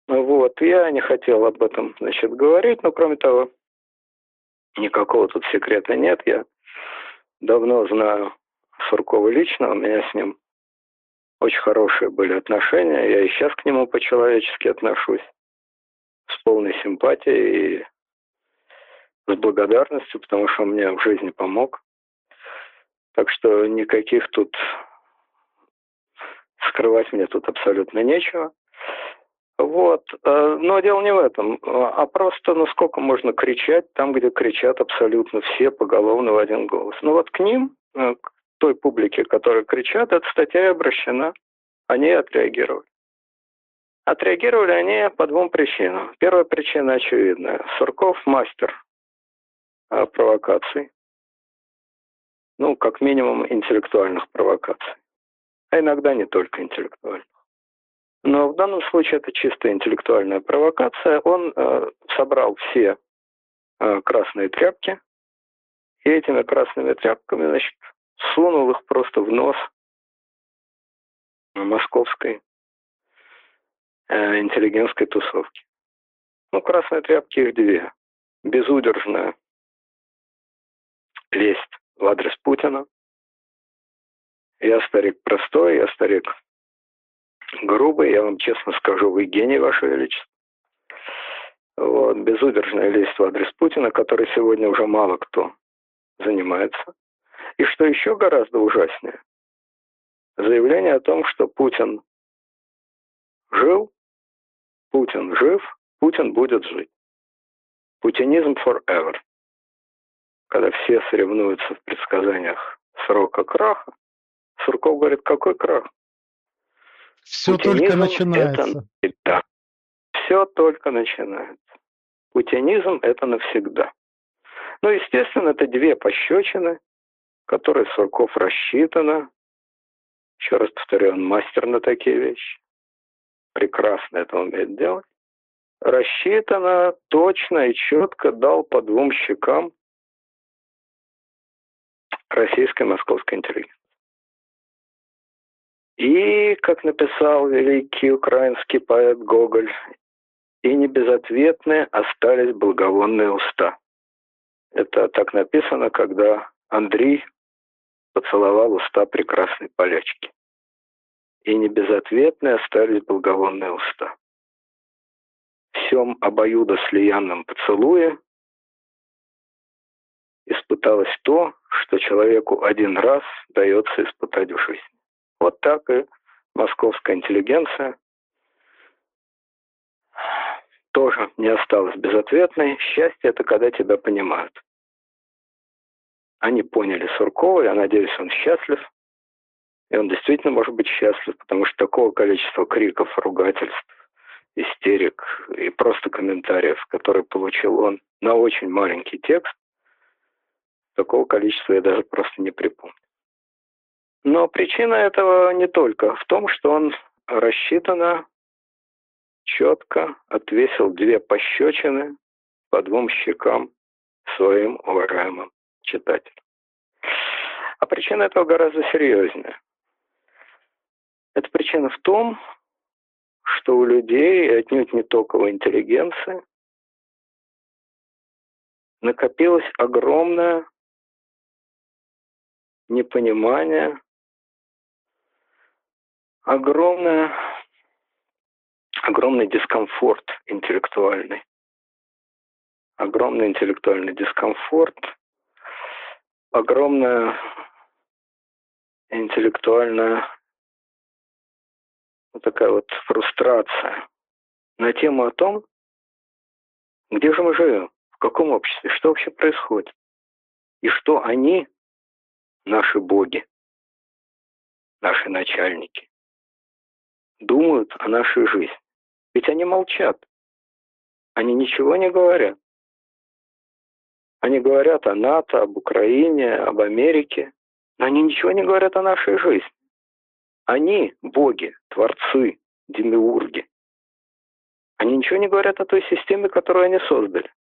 Вот. Я не хотел об этом, значит, говорить, но, кроме того, никакого тут секрета нет. Я давно знаю Суркова лично, у меня с ним очень хорошие были отношения. Я и сейчас к нему по-человечески отношусь. С полной симпатией и с благодарностью, потому что он мне в жизни помог. Так что никаких тут... Скрывать мне тут абсолютно нечего. Вот. Но дело не в этом. А просто, ну сколько можно кричать там, где кричат абсолютно все поголовно в один голос. Ну вот к ним... той публике, которая кричат, эта статья обращена, они отреагировали. Отреагировали они по двум причинам. Первая причина очевидная. Сурков – мастер провокаций. Ну, как минимум, интеллектуальных провокаций. А иногда не только интеллектуальных. Но в данном случае это чисто интеллектуальная провокация. Он э, собрал все э, красные тряпки, и этими красными тряпками, значит, сунул их просто в нос московской э, интеллигентской тусовки. Ну, красные тряпки их две. Безудержная лесть в адрес Путина. Я старик простой, я старик грубый, я вам честно скажу, вы гений, Ваше Величество. Вот, безудержная лесть в адрес Путина, которой сегодня уже мало кто занимается. И что еще гораздо ужаснее, заявление о том, что Путин жил, Путин жив, Путин будет жить. Путинизм forever. Когда все соревнуются в предсказаниях срока краха, Сурков говорит, какой крах? Все путинизм только начинается. Это, да, все только начинается. Путинизм – это навсегда. Ну, естественно, это две пощечины, которые Сурков рассчитано. Еще раз повторю, он мастер на такие вещи. Прекрасно это умеет делать. Рассчитано, точно и четко дал по двум щекам российской московской интеллигенции. И, как написал великий украинский поэт Гоголь, и небезответные остались благовонные уста. Это так написано, когда Андрей поцеловал уста прекрасной полячки. И небезответные остались благовонные уста. Всем обоюдо слиянном поцелуе испыталось то, что человеку один раз дается испытать в жизни. Вот так и московская интеллигенция тоже не осталась безответной. Счастье — это когда тебя понимают. Они поняли Суркова, я надеюсь, он счастлив. И он действительно может быть счастлив, потому что такого количества криков, ругательств, истерик и просто комментариев, которые получил он на очень маленький текст, такого количества я даже просто не припомню. Но причина этого не только в том, что он рассчитанно, четко отвесил две пощечины по двум щекам своим уважаемым читателям. А причина этого гораздо серьезнее. Эта причина в том, что у людей, и отнюдь не только у интеллигенции, накопилось огромное непонимание, огромное, огромный дискомфорт интеллектуальный. Огромный интеллектуальный дискомфорт, огромное интеллектуальное вот такая вот фрустрация на тему о том, где же мы живем, в каком обществе, что вообще происходит, и что они, наши боги, наши начальники, думают о нашей жизни. Ведь они молчат, они ничего не говорят. Они говорят о НАТО, об Украине, об Америке, но они ничего не говорят о нашей жизни. Они боги, творцы, демиурги. Они ничего не говорят о той системе, которую они создали.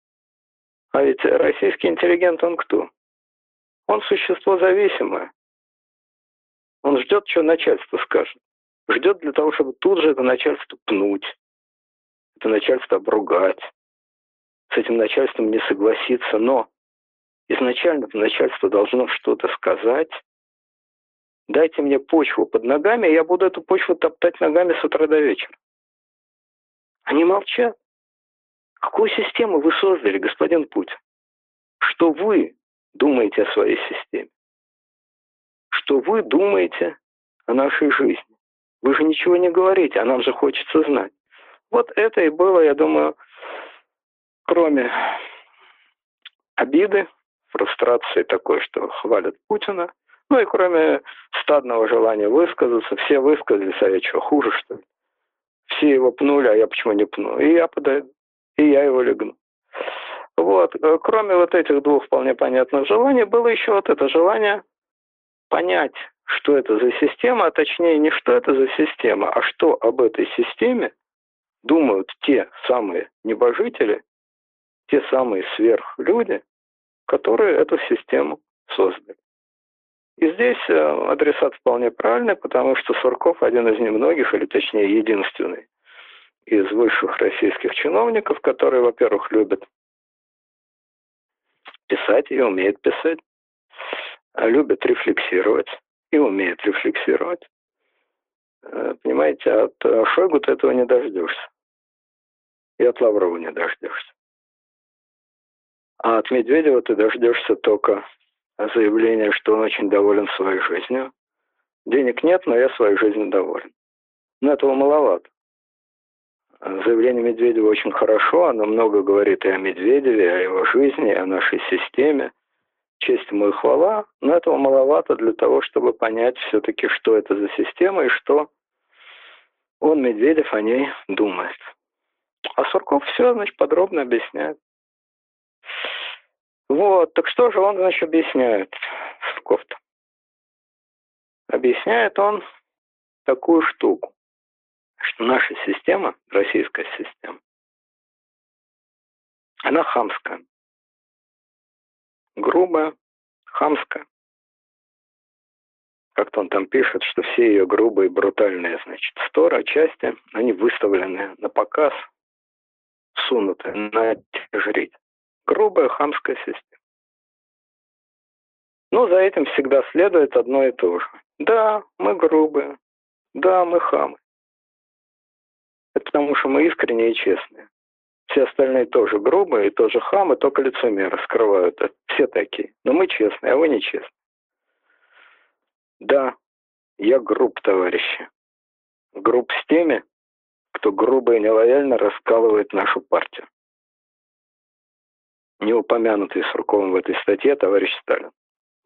А ведь российский интеллигент, он кто? Он существо зависимое. Он ждет, что начальство скажет. Ждет для того, чтобы тут же это начальство пнуть, это начальство обругать, с этим начальством не согласиться. Но изначально начальство должно что-то сказать. Дайте мне почву под ногами, и я буду эту почву топтать ногами с утра до вечера. Они молчат. Какую систему вы создали, господин Путин? Что вы думаете о своей системе? Что вы думаете о нашей жизни? Вы же ничего не говорите, а нам же хочется знать. Вот это и было, я думаю, кроме обиды, фрустрации такой, что хвалят Путина, ну и кроме стадного желания высказаться, все высказались, а я что, хуже, что ли? Все его пнули, а я почему не пну? И я подойду, и я его легну. Вот. Кроме вот этих двух вполне понятных желаний, было еще вот это желание понять, что это за система, а точнее не что это за система, а что об этой системе думают те самые небожители, те самые сверхлюди, которые эту систему создали. И здесь адресат вполне правильный, потому что Сурков один из немногих, или точнее единственный из высших российских чиновников, которые, во-первых, любят писать и умеет писать, любят рефлексировать и умеет рефлексировать. Понимаете, от Шойгу ты этого не дождешься. И от Лаврова не дождешься. А от Медведева ты дождешься только заявления, что он очень доволен своей жизнью, Денег нет, но я своей жизнью доволен. Но этого маловато. Заявление Медведева очень хорошо, оно много говорит и о Медведеве, о его жизни, о нашей системе. Честь ему и хвала, но этого маловато для того, чтобы понять все-таки, что это за система и что он, Медведев, о ней думает. А Сурков все, значит, подробно объясняет. Вот, так что же он, значит, объясняет, Сурков-то? Объясняет он такую штуку, что наша система, российская система, она хамская. Грубая, хамская. Как-то он там пишет, что все ее грубые, брутальные, значит, стороны, части, они выставлены на показ, сунуты на жрить. Грубая, хамская система. Но за этим всегда следует одно и то же. Да, мы грубые. Да, мы хамы. Это потому, что мы искренние и честные. Все остальные тоже грубые, и тоже хамы, только лицемеры скрывают. Это все такие. Но мы честные, а вы нечестные. Да, я груб, товарищи. Груб с теми, кто грубо и нелояльно раскалывает нашу партию. Не упомянутый Сурковым в этой статье товарищ Сталин.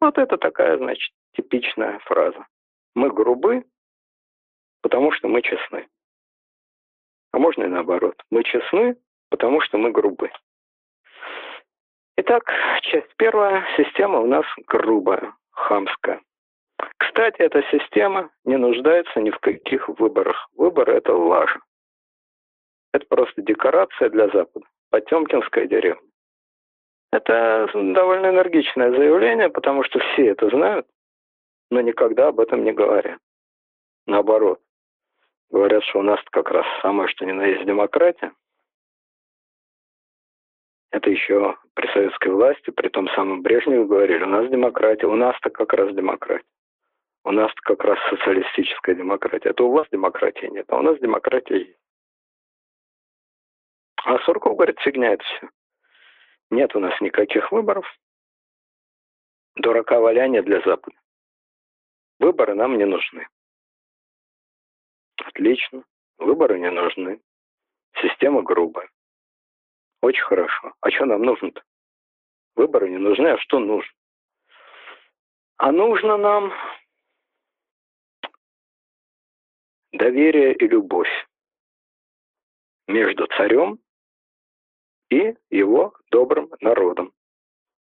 Вот это такая, значит, типичная фраза. Мы грубы, потому что мы честны. А можно и наоборот. Мы честны, потому что мы грубы. Итак, часть первая. Система у нас грубая, хамская. Кстати, эта система не нуждается ни в каких выборах. Выборы — это лажа. Это просто декорация для Запада. Потемкинская деревня. Это довольно энергичное заявление, потому что все это знают, но никогда об этом не говорят. Наоборот. Говорят, что у нас как раз самое, что ни на есть демократия. Это еще при советской власти, при том самом Брежневе говорили, у нас демократия, у нас-то как раз демократия. У нас-то как раз социалистическая демократия. Это у вас демократии нет, а у нас демократия есть. А Сурков говорит, фигня это все. Нет у нас никаких выборов. Дурака валяние для Запада. Выборы нам не нужны. Отлично. Выборы не нужны. Система грубая. Очень хорошо. А что нам нужно-то? Выборы не нужны, а что нужно? А нужно нам доверие и любовь между царем и его добрым народом.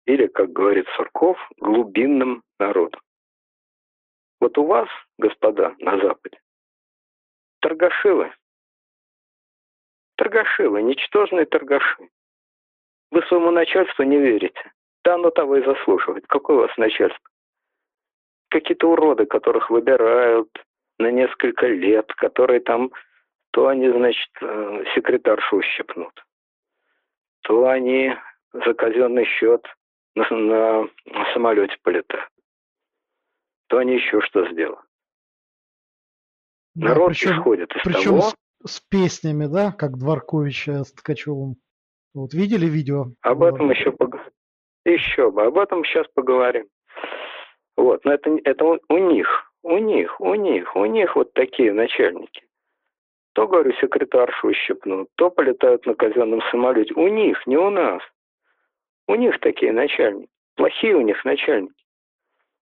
Или, как говорит Сурков, глубинным народом. Вот у вас, господа, на Западе, торгашилы. Торгашилы, ничтожные торгаши. Вы своему начальству не верите. Да оно того и заслуживает. Какое у вас начальство? Какие-то уроды, которых выбирают на несколько лет, которые там, то они, значит, секретаршу ущипнут, то они за казенный счет на, на, на самолете полетают, то они еще что сделают. Да, народ причем, исходит из причем того... Причем с, с песнями, да, как Дворкович с Ткачевым. Вот видели видео? Об этом еще поговорим. Еще бы, об этом сейчас поговорим. Вот, но это, это у, у них, у них, у них, у них вот такие начальники. То, говорю, секретаршу ущипнут, то полетают на казенном самолете. У них, не у нас. У них такие начальники. Плохие у них начальники.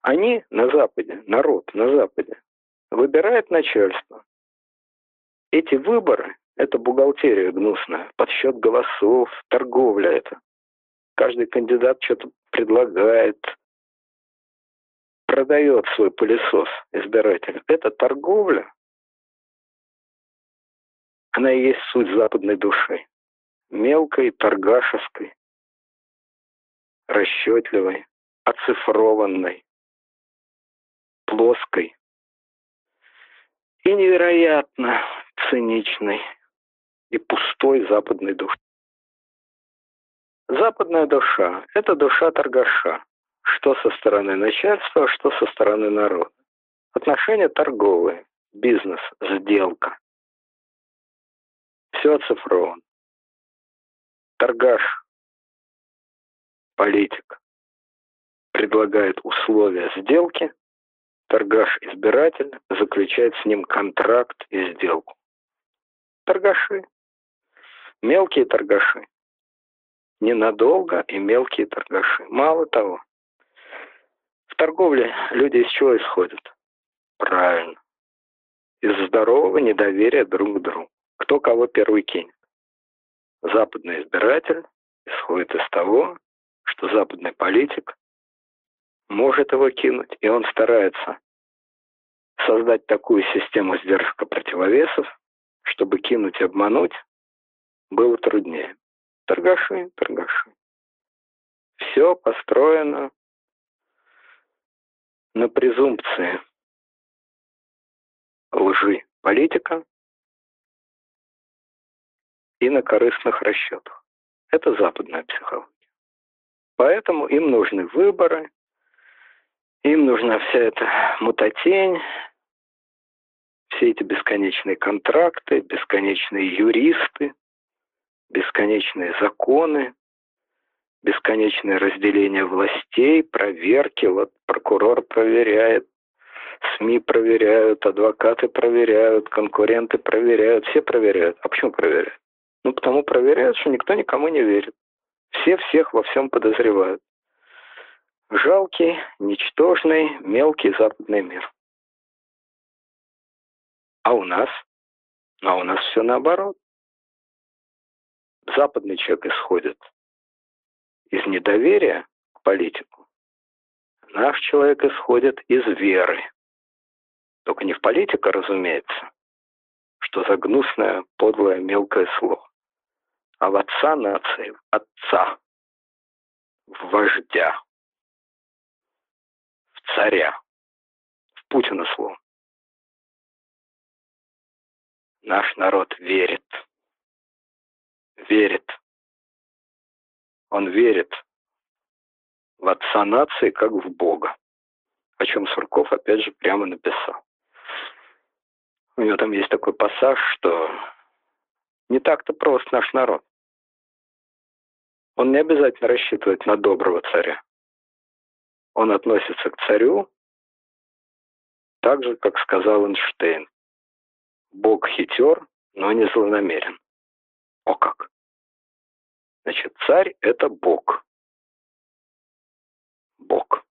Они на Западе, народ на Западе, выбирает начальство. Эти выборы, это бухгалтерия гнусная, подсчет голосов, торговля это. Каждый кандидат что-то предлагает, продает свой пылесос избирателю. Это торговля. Она и есть суть западной души. Мелкой, торгашеской, расчетливой, оцифрованной, плоской и невероятно циничной и пустой западной души. Западная душа — это душа торгаша. Что со стороны начальства, что со стороны народа. Отношения торговые, бизнес, сделка. Все оцифровано. Торгаш, политик, предлагает условия сделки, торгаш-избиратель заключает с ним контракт и сделку. Торгаши. Мелкие торгаши. Ненадолго и мелкие торгаши. Мало того, в торговле люди из чего исходят? Правильно. Из здорового недоверия друг к другу. Кто кого первый кинет? Западный избиратель исходит из того, что западный политик может его кинуть, и он старается создать такую систему сдержек и противовесов, чтобы кинуть и обмануть было труднее. Торгаши, торгаши. Все построено на презумпции лжи политика и на корыстных расчетах. Это западная психология. Поэтому им нужны выборы, им нужна вся эта мутатень, все эти бесконечные контракты, бесконечные юристы, бесконечные законы, бесконечное разделение властей, проверки. Вот прокурор проверяет, СМИ проверяют, адвокаты проверяют, конкуренты проверяют, все проверяют. А почему проверяют? Ну, потому проверяют, что никто никому не верит. Все всех во всем подозревают. Жалкий, ничтожный, мелкий западный мир. А у нас? А у нас все наоборот. Западный человек исходит из недоверия к политику. Наш человек исходит из веры. Только не в политика, разумеется, что за гнусное, подлое, мелкое слово, а в отца нации, в отца, в вождя, в царя, в Путина слово. Наш народ верит. Верит. Он верит в отца нации, как в Бога. О чем Сурков, опять же, прямо написал. У него там есть такой пассаж, что не так-то прост наш народ. Он не обязательно рассчитывает на доброго царя. Он относится к царю так же, как сказал Эйнштейн. Бог хитер, но не злонамерен. О как! Значит, царь — это Бог. Бог.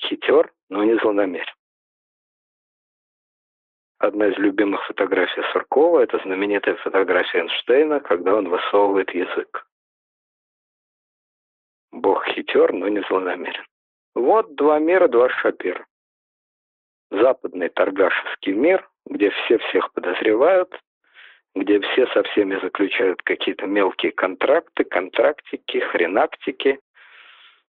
Хитер, но не злонамерен. Одна из любимых фотографий Суркова — это знаменитая фотография Эйнштейна, когда он высовывает язык. Бог хитер, но не злонамерен. Вот два мира, два шапира. Западный торгашевский мир, где все всех подозревают, где все со всеми заключают какие-то мелкие контракты, контрактики, хренактики,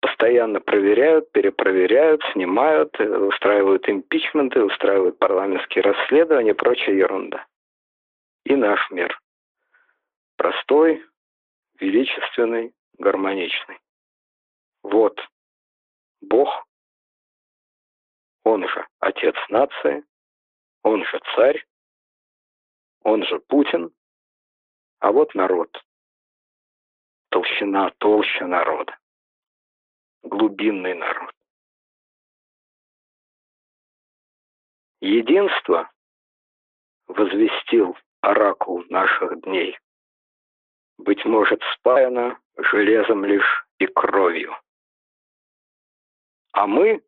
постоянно проверяют, перепроверяют, снимают, устраивают импичменты, устраивают парламентские расследования и прочая ерунда. И наш мир. Простой, величественный, гармоничный. Вот Бог, он же отец нации, он же царь, он же Путин, а вот народ. Толщина, толще народа. Глубинный народ. Единство возвестил оракул наших дней. Быть может, спаяно железом лишь и кровью. А мы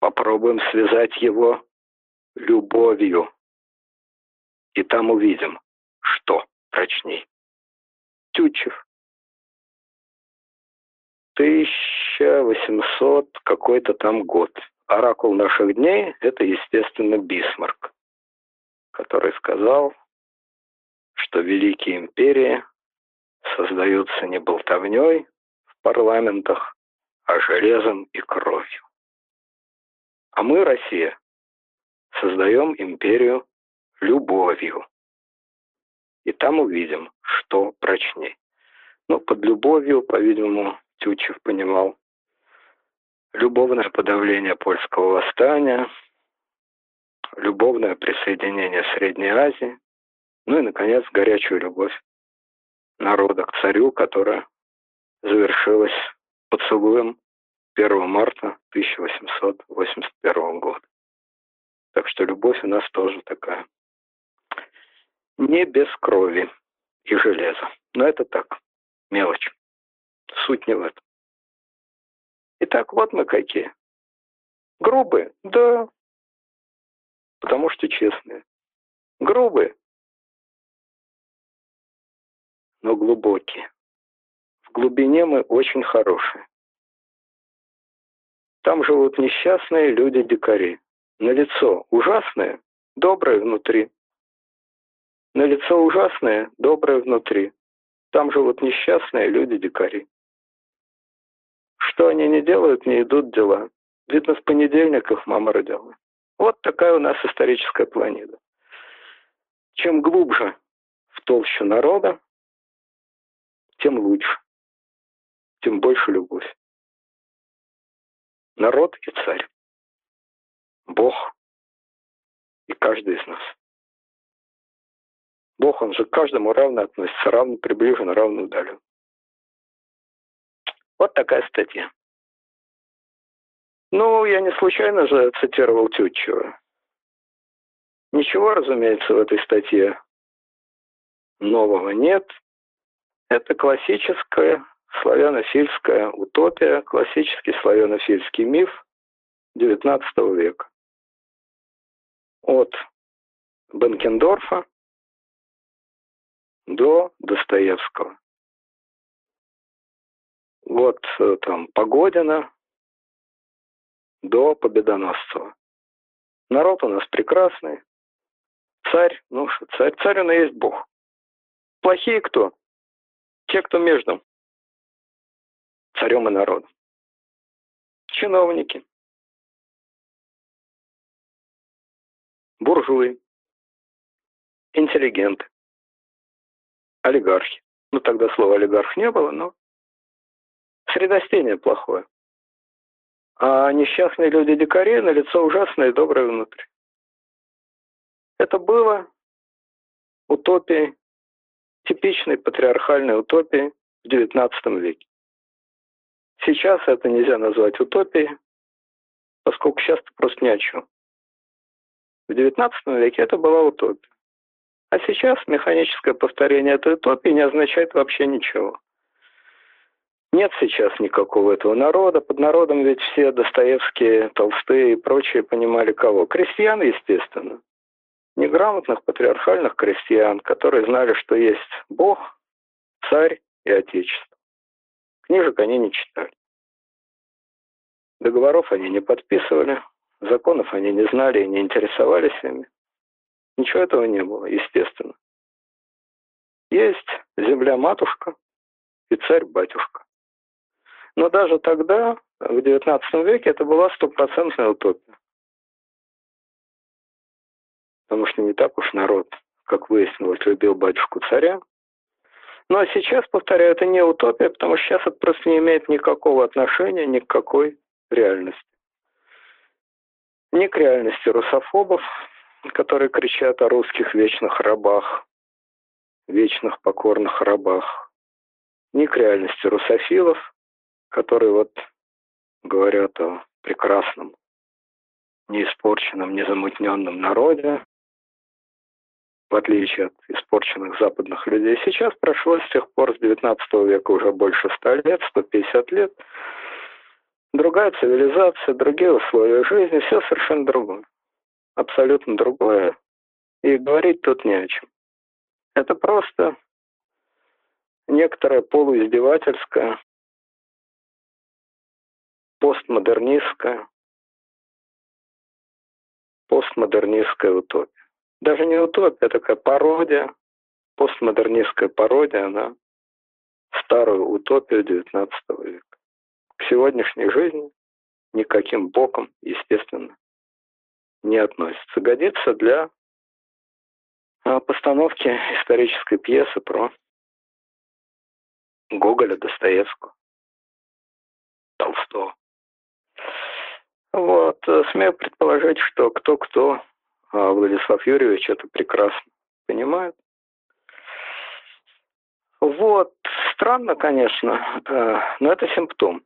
попробуем связать его любовью. И там увидим, что прочней. Тютчев. тысяча восемьсот какой-то там год. Оракул наших дней — это, естественно, Бисмарк, который сказал, что великие империи создаются не болтовней в парламентах, а железом и кровью. А мы, Россия, создаем империю любовью. И там увидим, что прочней. Ну, под любовью, по-видимому, Тютчев понимал любовное подавление польского восстания, любовное присоединение Средней Азии, ну и, наконец, горячую любовь народа к царю, которая завершилась поцелуем первого марта тысяча восемьсот восемьдесят первого года. Так что любовь у нас тоже такая. Не без крови и железа. Но это так, мелочь. Суть не в этом. Итак, вот мы какие. Грубые? Да. Потому что честные. Грубые, но глубокие. В глубине мы очень хорошие. Там живут несчастные люди-дикари. Налицо ужасное, доброе внутри. Налицо ужасное, доброе внутри. Там живут несчастные люди-дикари. Что они не делают, не идут дела. Видно, в понедельник их мама родила. Вот такая у нас историческая планида. Чем глубже в толщу народа, тем лучше, тем больше любовь. Народ и царь, Бог и каждый из нас. Бог, он же к каждому равно относится, равно приближен, равно удален. Вот такая статья. Ну, я не случайно же цитировал Тютчева. Ничего, разумеется, в этой статье нового нет. Это классическая славянофильская утопия, классический славянофильский миф девятнадцатого века. От Бенкендорфа до Достоевского. Вот там Погодина до Победоносцева. Народ у нас прекрасный. Царь, ну что, царь, царь он и есть Бог. Плохие кто? Те, кто между царем и народом. Чиновники. Буржуи. Интеллигенты. Олигархи. Ну тогда слова олигарх не было, но средостение плохое. А несчастные люди-дикари, на лицо ужасное и доброе внутри. Это было утопией, типичной патриархальной утопией в девятнадцатом веке. Сейчас это нельзя назвать утопией, поскольку сейчас-то просто не о чем. В девятнадцатом веке это была утопия. А сейчас механическое повторение этой утопии не означает вообще ничего. Нет сейчас никакого этого народа. Под народом ведь все Достоевские, Толстые и прочие понимали кого? Крестьян, естественно. Неграмотных патриархальных крестьян, которые знали, что есть Бог, царь и отечество. Книжек они не читали. Договоров они не подписывали, законов они не знали и не интересовались ими. Ничего этого не было, естественно. Есть земля-матушка и царь-батюшка. Но даже тогда, в девятнадцатом веке, это была стопроцентная утопия. Потому что не так уж народ, как выяснилось, любил батюшку царя. Но сейчас, повторяю, это не утопия, потому что сейчас это просто не имеет никакого отношения ни к какой реальности. Ни к реальности русофобов, которые кричат о русских вечных рабах, вечных покорных рабах. Ни к реальности русофилов, которые вот говорят о прекрасном, неиспорченном, незамутненном народе, в отличие от испорченных западных людей. Сейчас прошло с тех пор, с девятнадцатого века, уже больше ста лет, сто пятьдесят лет. Другая цивилизация, другие условия жизни, все совершенно другое. Абсолютно другое. И говорить тут не о чем. Это просто некоторое полуиздевательское, постмодернистская, постмодернистская утопия. Даже не утопия, а такая пародия, постмодернистская пародия на старую утопию девятнадцатого века. К сегодняшней жизни никаким боком, естественно, не относится. Годится для постановки исторической пьесы про Гоголя, Достоевского, Толстого. Вот, смею предположить, что кто-кто, а Владислав Юрьевич это прекрасно понимает. Вот, странно, конечно, но это симптом.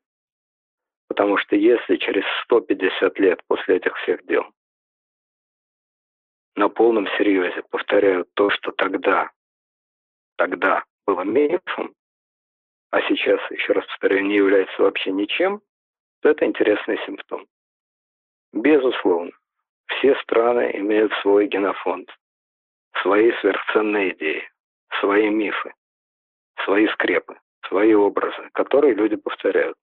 Потому что если через сто пятьдесят лет после этих всех дел на полном серьезе повторяют то, что тогда, тогда было минимумом, а сейчас, еще раз повторяю, не является вообще ничем, то это интересный симптом. Безусловно, все страны имеют свой генофонд, свои сверхценные идеи, свои мифы, свои скрепы, свои образы, которые люди повторяют.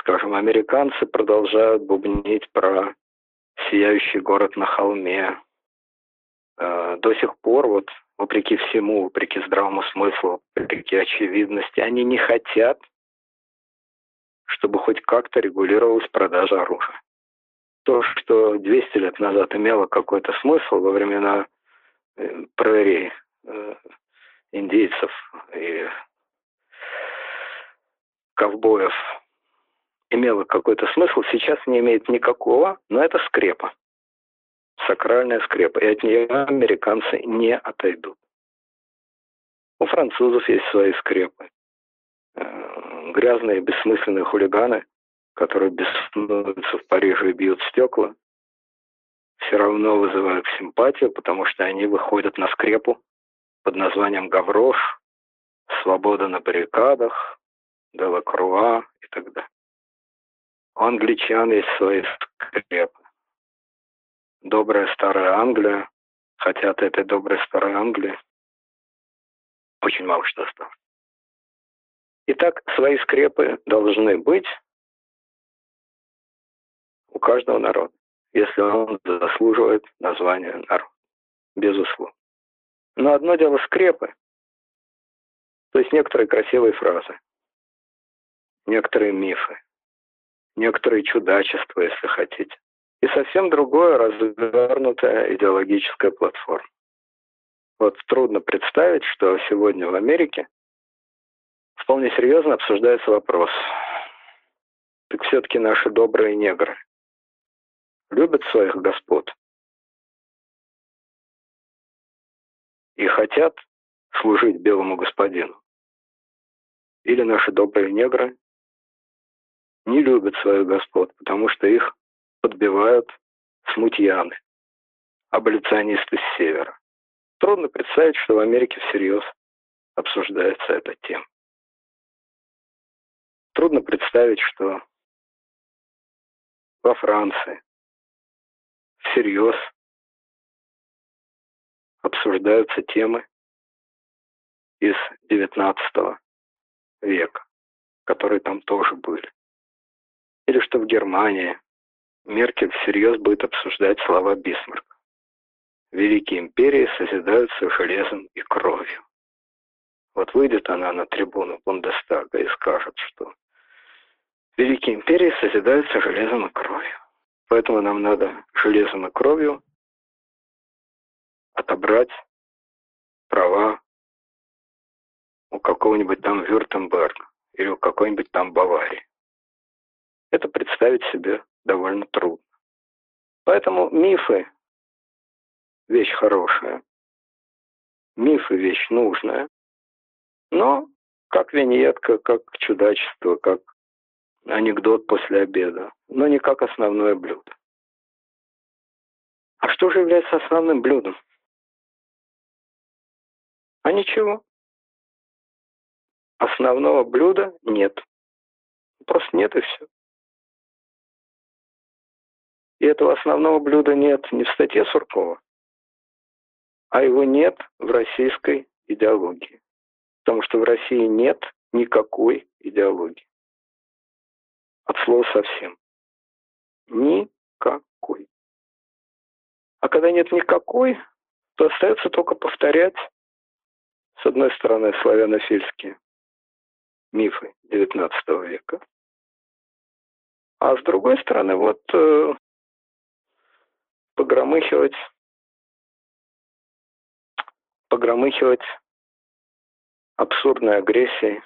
Скажем, американцы продолжают бубнить про сияющий город на холме. До сих пор, вот, вопреки всему, вопреки здравому смыслу, вопреки очевидности, они не хотят, чтобы хоть как-то регулировалась продажа оружия. То, что двести лет назад имело какой-то смысл во времена прерий, индейцев и ковбоев, имело какой-то смысл, сейчас не имеет никакого, но это скрепа. Сакральная скрепа. И от нее американцы не отойдут. У французов есть свои скрепы. Грязные, бессмысленные хулиганы, которые беснуются в Париже и бьют стекла, все равно вызывают симпатию, потому что они выходят на скрепу под названием Гаврош, Свобода на баррикадах, Делакруа и так далее. У англичан есть свои скрепы. Добрая старая Англия, хотя от этой доброй старой Англии очень мало что осталось. Итак, свои скрепы должны быть у каждого народа, если он заслуживает названия народа, безусловно. Но одно дело скрепы, то есть некоторые красивые фразы, некоторые мифы, некоторые чудачества, если хотите. И совсем другое развернутая идеологическая платформа. Вот трудно представить, что сегодня в Америке вполне серьезно обсуждается вопрос. Так все-таки наши добрые негры любят своих господ и хотят служить белому господину? Или наши добрые негры не любят своих господ, потому что их подбивают смутьяны, аболиционисты с севера? Трудно представить, что в Америке всерьез обсуждается эта тема. Трудно представить, что во Франции всерьез обсуждаются темы из девятнадцатого века, которые там тоже были. Или что в Германии Меркель всерьез будет обсуждать слова Бисмарка: «Великие империи созидаются железом и кровью». Вот выйдет она на трибуну Бундестага и скажет, что «Великие империи созидаются железом и кровью». Поэтому нам надо железом и кровью отобрать права у какого-нибудь там Вюртемберга или у какой-нибудь там Баварии. Это представить себе довольно трудно. Поэтому мифы – вещь хорошая, мифы – вещь нужная, но как виньетка, как чудачество, как анекдот после обеда, но не как основное блюдо. А что же является основным блюдом? А ничего. Основного блюда нет. Просто нет, и все. И этого основного блюда нет не в статье Суркова, а его нет в российской идеологии. Потому что в России нет никакой идеологии. От слова совсем. Никакой. А когда нет никакой, то остается только повторять, с одной стороны, славянофильские мифы девятнадцатого века, а с другой стороны, вот... погромыхивать, погромыхивать абсурдной агрессией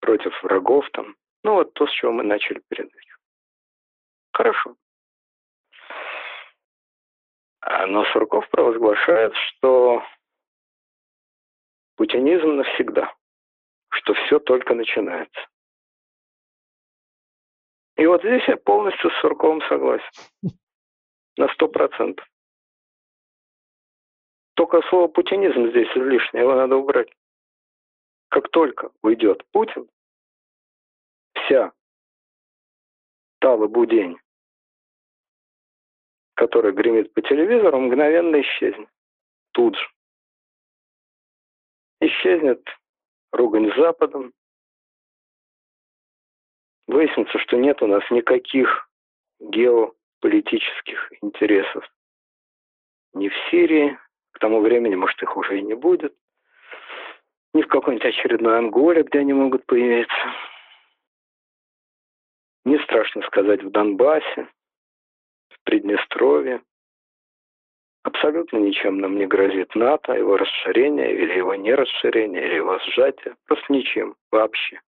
против врагов там. Ну вот то, с чего мы начали передачу. Хорошо. Но Сурков провозглашает, что путинизм навсегда, что все только начинается. И вот здесь я полностью с Сурковым согласен. На сто процентов. Только слово «путинизм» здесь излишнее, его надо убрать. Как только уйдет Путин, вся талабудень, которая гремит по телевизору, мгновенно исчезнет. Тут же. Исчезнет ругань с Западом. Выяснится, что нет у нас никаких геополитических интересов. Ни в Сирии, к тому времени, может, их уже и не будет, ни в какой-нибудь очередной Анголе, где они могут появиться. Не страшно сказать, в Донбассе, в Приднестровье. Абсолютно ничем нам не грозит НАТО, его расширение, или его нерасширение, или его сжатие. Просто ничем вообще.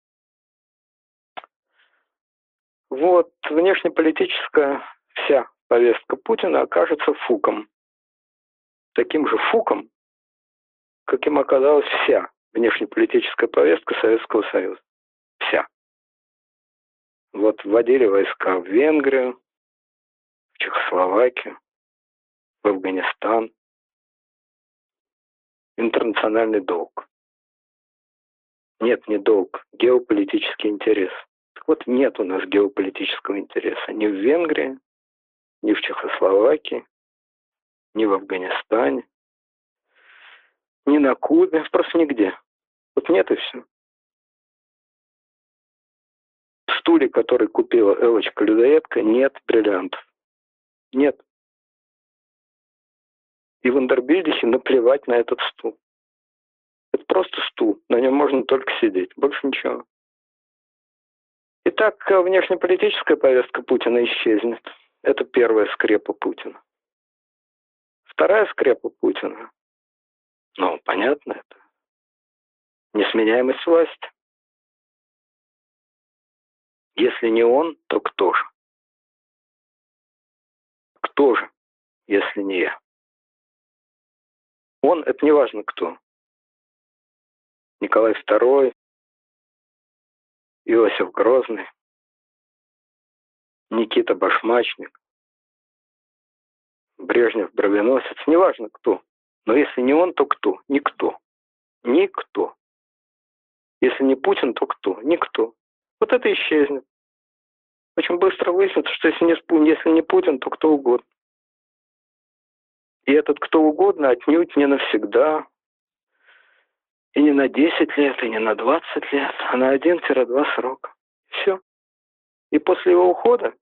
Вот внешнеполитическая вся повестка Путина окажется фуком. Таким же фуком, каким оказалась вся внешнеполитическая повестка Советского Союза. Вся. Вот вводили войска в Венгрию, в Чехословакию, в Афганистан. Интернациональный долг. Нет, не долг, геополитический интерес. Так вот, нет у нас геополитического интереса ни в Венгрии, ни в Чехословакии, ни в Афганистане, ни на Кубе, просто нигде. Вот нет и все. В стуле, который купила Элочка-людоедка, нет бриллиантов. Нет. И в Андербильдихе наплевать на этот стул. Это просто стул, на нем можно только сидеть, больше ничего. Итак, внешнеполитическая повестка Путина исчезнет. Это первая скрепа Путина. Вторая скрепа Путина, ну, понятно, это несменяемость власти. Если не он, то кто же? Кто же, если не я? Он — это не важно кто. Николай Второй, Иосиф Грозный, Никита Башмачник, Брежнев, Бровеносец, неважно кто. Но если не он, то кто? Никто. Никто. Если не Путин, то кто? Никто. Вот это исчезнет. Очень быстро выяснится, что если не, если не Путин, то кто угодно. И этот кто угодно отнюдь не навсегда. И не на десять лет, и не на двадцать лет, а на один-два срока. Все. И после его ухода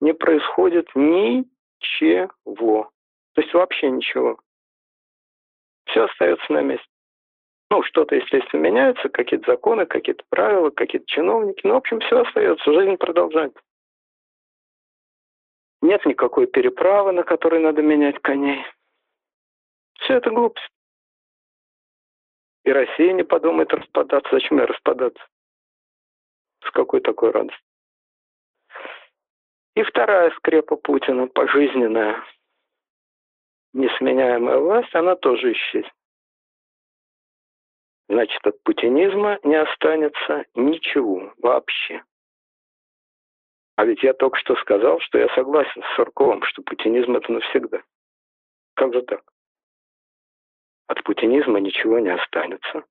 не происходит ничего. То есть вообще ничего. Все остается на месте. Ну, что-то, естественно, меняется, какие-то законы, какие-то правила, какие-то чиновники. Ну, в общем, все остается. Жизнь продолжается. Нет никакой переправы, на которой надо менять коней. Все это глупость. И Россия не подумает распадаться. Зачем ей распадаться? С какой такой радостью? И вторая скрепа Путина, пожизненная, несменяемая власть, она тоже исчезнет. Значит, от путинизма не останется ничего вообще. А ведь я только что сказал, что я согласен с Сурковым, что путинизм — это навсегда. Как же так? От путинизма ничего не останется.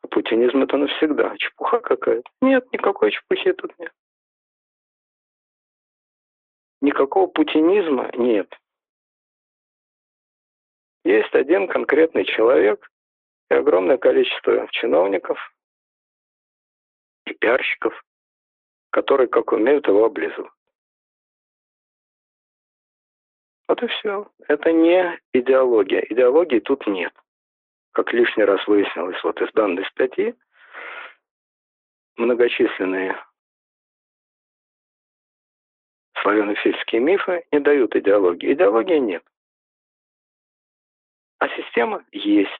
А путинизм — это навсегда. Чепуха какая-то. Нет, никакой чепухи тут нет. Никакого путинизма нет. Есть один конкретный человек и огромное количество чиновников и пиарщиков, которые, как умеют, его облизывают. Вот и все. Это не идеология. Идеологии тут нет. Как лишний раз выяснилось вот из данной статьи, многочисленные славянофильские мифы не дают идеологии. Идеологии нет. А система есть.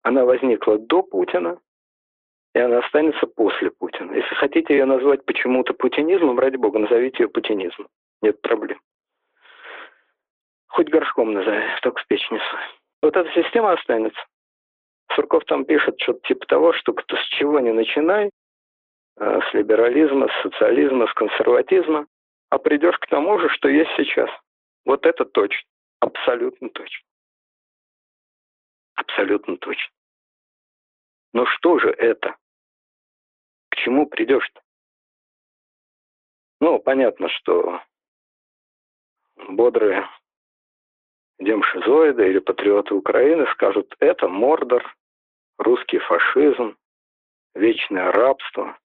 Она возникла до Путина, и она останется после Путина. Если хотите ее назвать почему-то путинизмом, ради бога, назовите ее путинизмом. Нет проблем. Хоть горшком назови, только в печь не свой. Вот эта система останется. Сурков там пишет что-то типа того, что кто с чего не начинай, с либерализма, с социализма, с консерватизма, а придешь к тому же, что есть сейчас. Вот это точно. Абсолютно точно. Абсолютно точно. Но что же это? К чему придешь-то? Ну, понятно, что бодрые демшизоиды или патриоты Украины скажут, это Мордор, русский фашизм, вечное рабство.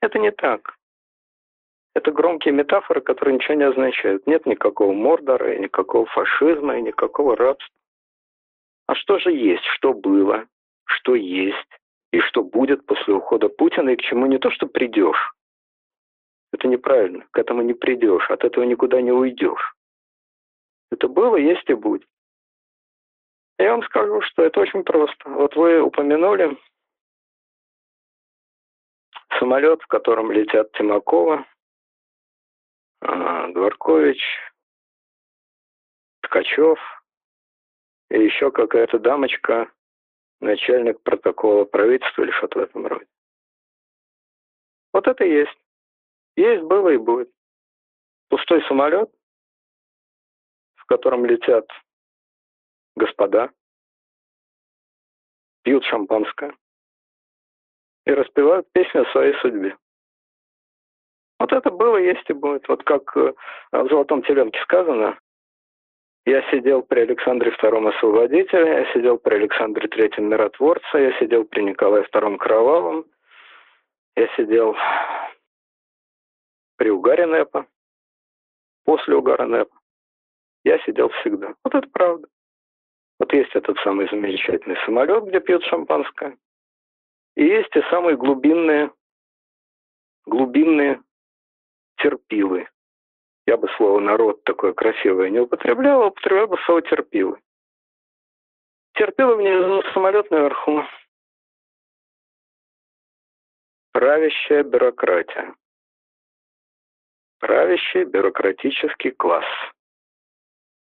Это не так. Это громкие метафоры, которые ничего не означают. Нет никакого Мордора, и никакого фашизма, и никакого рабства. А что же есть, что было, что есть, и что будет после ухода Путина, и к чему не то, что придешь. Это неправильно. К этому не придешь, от этого никуда не уйдешь. Это было, есть и будет. Я вам скажу, что это очень просто. Вот вы упомянули самолет, в котором летят Тимакова, Дворкович, Ткачев и еще какая-то дамочка, начальник протокола правительства или что-то в этом роде. Вот это и есть. Есть, было и будет. Пустой самолет, в котором летят господа, пьют шампанское и распевают песню о своей судьбе. Вот это было, есть и будет. Вот как в «Золотом теленке» сказано, я сидел при Александре втором освободителе, я сидел при Александре третьем миротворце, я сидел при Николае втором кровавом, я сидел при угаре НЭПа, после угара НЭПа. Я сидел всегда. Вот это правда. Вот есть этот самый замечательный самолет, где пьют шампанское, и есть те самые глубинные, глубинные терпилы. Я бы слово «народ» такое красивое не употреблял, а употреблял бы слово «терпилы». Терпилы мне везут самолет наверху. Правящая бюрократия. Правящий бюрократический класс,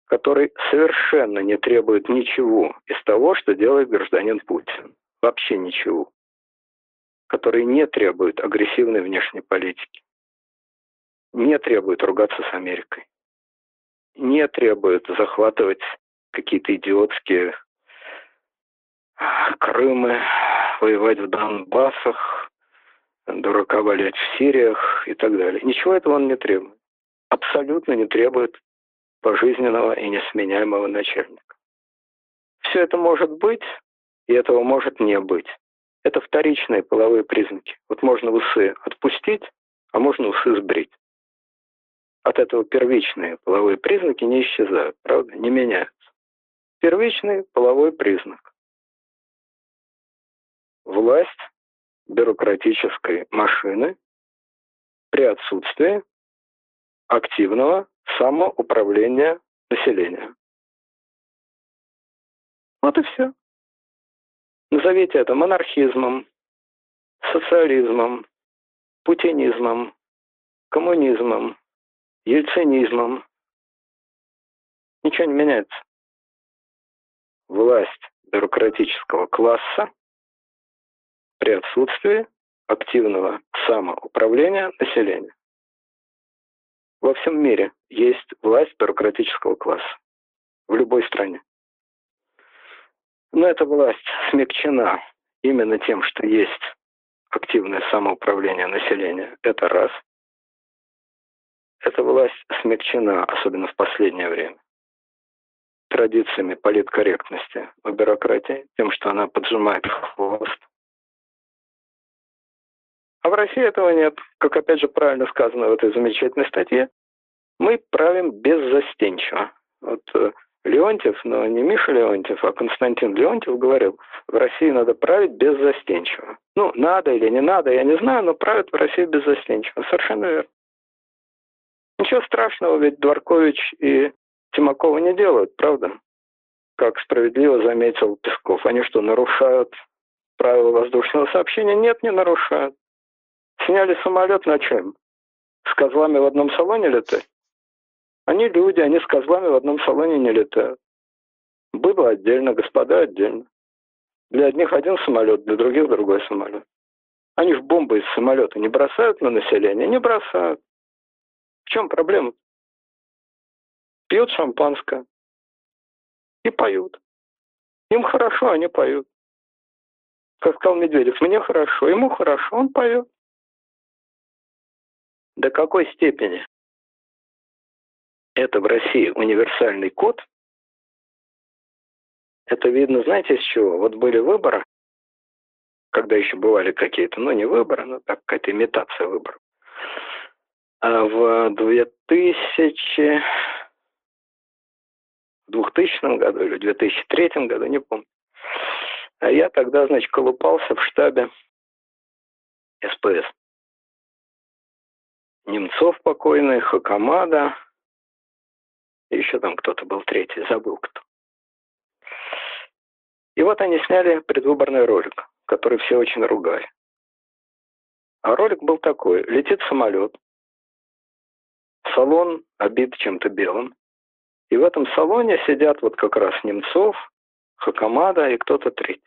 который совершенно не требует ничего из того, что делает гражданин Путин. Вообще ничего. Который не требует агрессивной внешней политики. Не требует ругаться с Америкой, не требует захватывать какие-то идиотские Крымы, воевать в Донбассах, дурака валять в Сириях и так далее. Ничего этого он не требует. Абсолютно не требует пожизненного и несменяемого начальника. Все это может быть, и этого может не быть. Это вторичные половые признаки. Вот можно усы отпустить, а можно усы сбрить. От этого первичные половые признаки не исчезают, правда, не меняются. Первичный половой признак. Власть бюрократической машины при отсутствии активного самоуправления населения. Вот и все. Назовите это монархизмом, социализмом, путинизмом, коммунизмом, ельцинизмом. Ничего не меняется. Власть бюрократического класса при отсутствии активного самоуправления населения. Во всем мире есть власть бюрократического класса. В любой стране. Но эта власть смягчена именно тем, что есть активное самоуправление населения. Это раз. Эта власть смягчена, особенно в последнее время, традициями политкорректности у бюрократии, тем, что она поджимает хвост. А в России этого нет. Как, опять же, правильно сказано в этой замечательной статье, мы правим беззастенчиво. Вот Леонтьев, но не Миша Леонтьев, а Константин Леонтьев говорил, в России надо править беззастенчиво. Ну, надо или не надо, я не знаю, но правят в России беззастенчиво. Совершенно верно. Ничего страшного, ведь Дворкович и Тимакова не делают, правда? Как справедливо заметил Песков. Они что, нарушают правила воздушного сообщения? Нет, не нарушают. Сняли самолет на чем? С козлами в одном салоне летать? Они люди, они с козлами в одном салоне не летают. Быба отдельно, господа отдельно. Для одних один самолет, для других другой самолет. Они же бомбы из самолета не бросают на население? Не бросают. В чем проблема? Пьют шампанское и поют. Им хорошо, они поют. Как сказал Медведев, мне хорошо, ему хорошо, он поет. До какой степени это в России универсальный код? Это видно, знаете, с чего? Вот были выборы, когда еще бывали какие-то, ну не выборы, но так какая-то имитация выборов. А в двухтысячном году или две тысячи третьем году, не помню. А я тогда, значит, колупался в штабе СПС. Немцов покойный, Хакамада, еще там кто-то был третий, забыл кто. И вот они сняли предвыборный ролик, который все очень ругали. А ролик был такой. Летит самолет, салон обит чем-то белым, и в этом салоне сидят вот как раз Немцов, Хакамада и кто-то третий.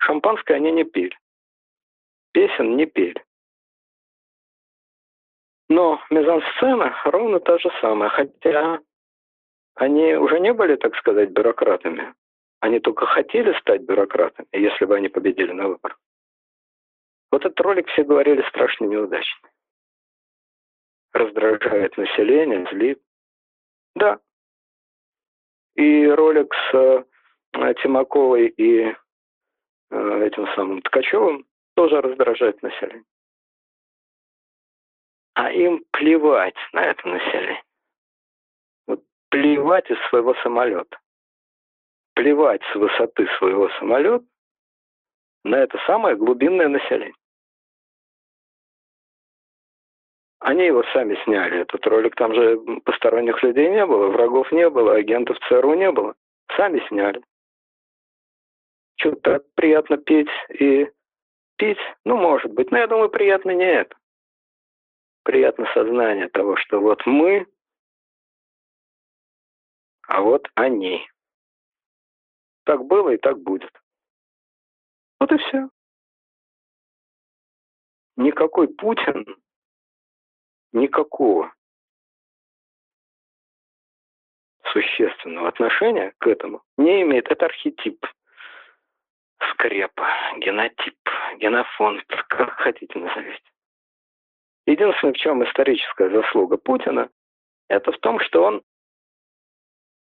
Шампанское они не пили, песен не пели. Но мизансцена ровно та же самая, хотя они уже не были, так сказать, бюрократами. Они только хотели стать бюрократами, если бы они победили на выборах. Вот этот ролик, все говорили, страшно неудачный. Раздражает население, злит. Да. И ролик с э, Тимаковой и э, этим самым Ткачевым тоже раздражает население. А им плевать на это население. Вот плевать из своего самолета. Плевать с высоты своего самолета на это самое глубинное население. Они его сами сняли, этот ролик, там же посторонних людей не было, врагов не было, агентов ЦРУ не было. Сами сняли. Что, так приятно петь и пить? Ну, может быть. Но я думаю, приятно не это. Приятно сознание того, что вот мы, а вот они. Так было и так будет. Вот и все. Никакой Путин... никакого существенного отношения к этому не имеет. Это архетип, скрепа, генотип, генофон, как хотите назовите. Единственное, в чем историческая заслуга Путина, это в том, что он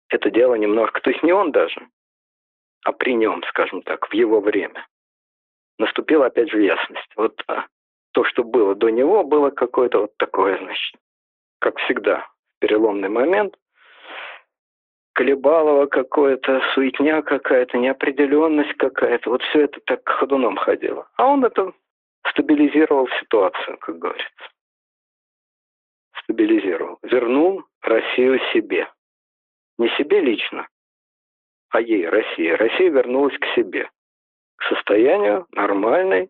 это дело немножко, то есть не он даже, а при нем, скажем так, в его время, наступила опять же ясность. Вот то, что было до него, было какое-то вот такое, значит, как всегда, переломный момент. Колебалово какое-то, суетня какая-то, неопределенность какая-то. Вот все это так ходуном ходило. А он это стабилизировал ситуацию, как говорится. Стабилизировал. Вернул Россию себе. Не себе лично, а ей, России. Россия вернулась к себе. К состоянию нормальной,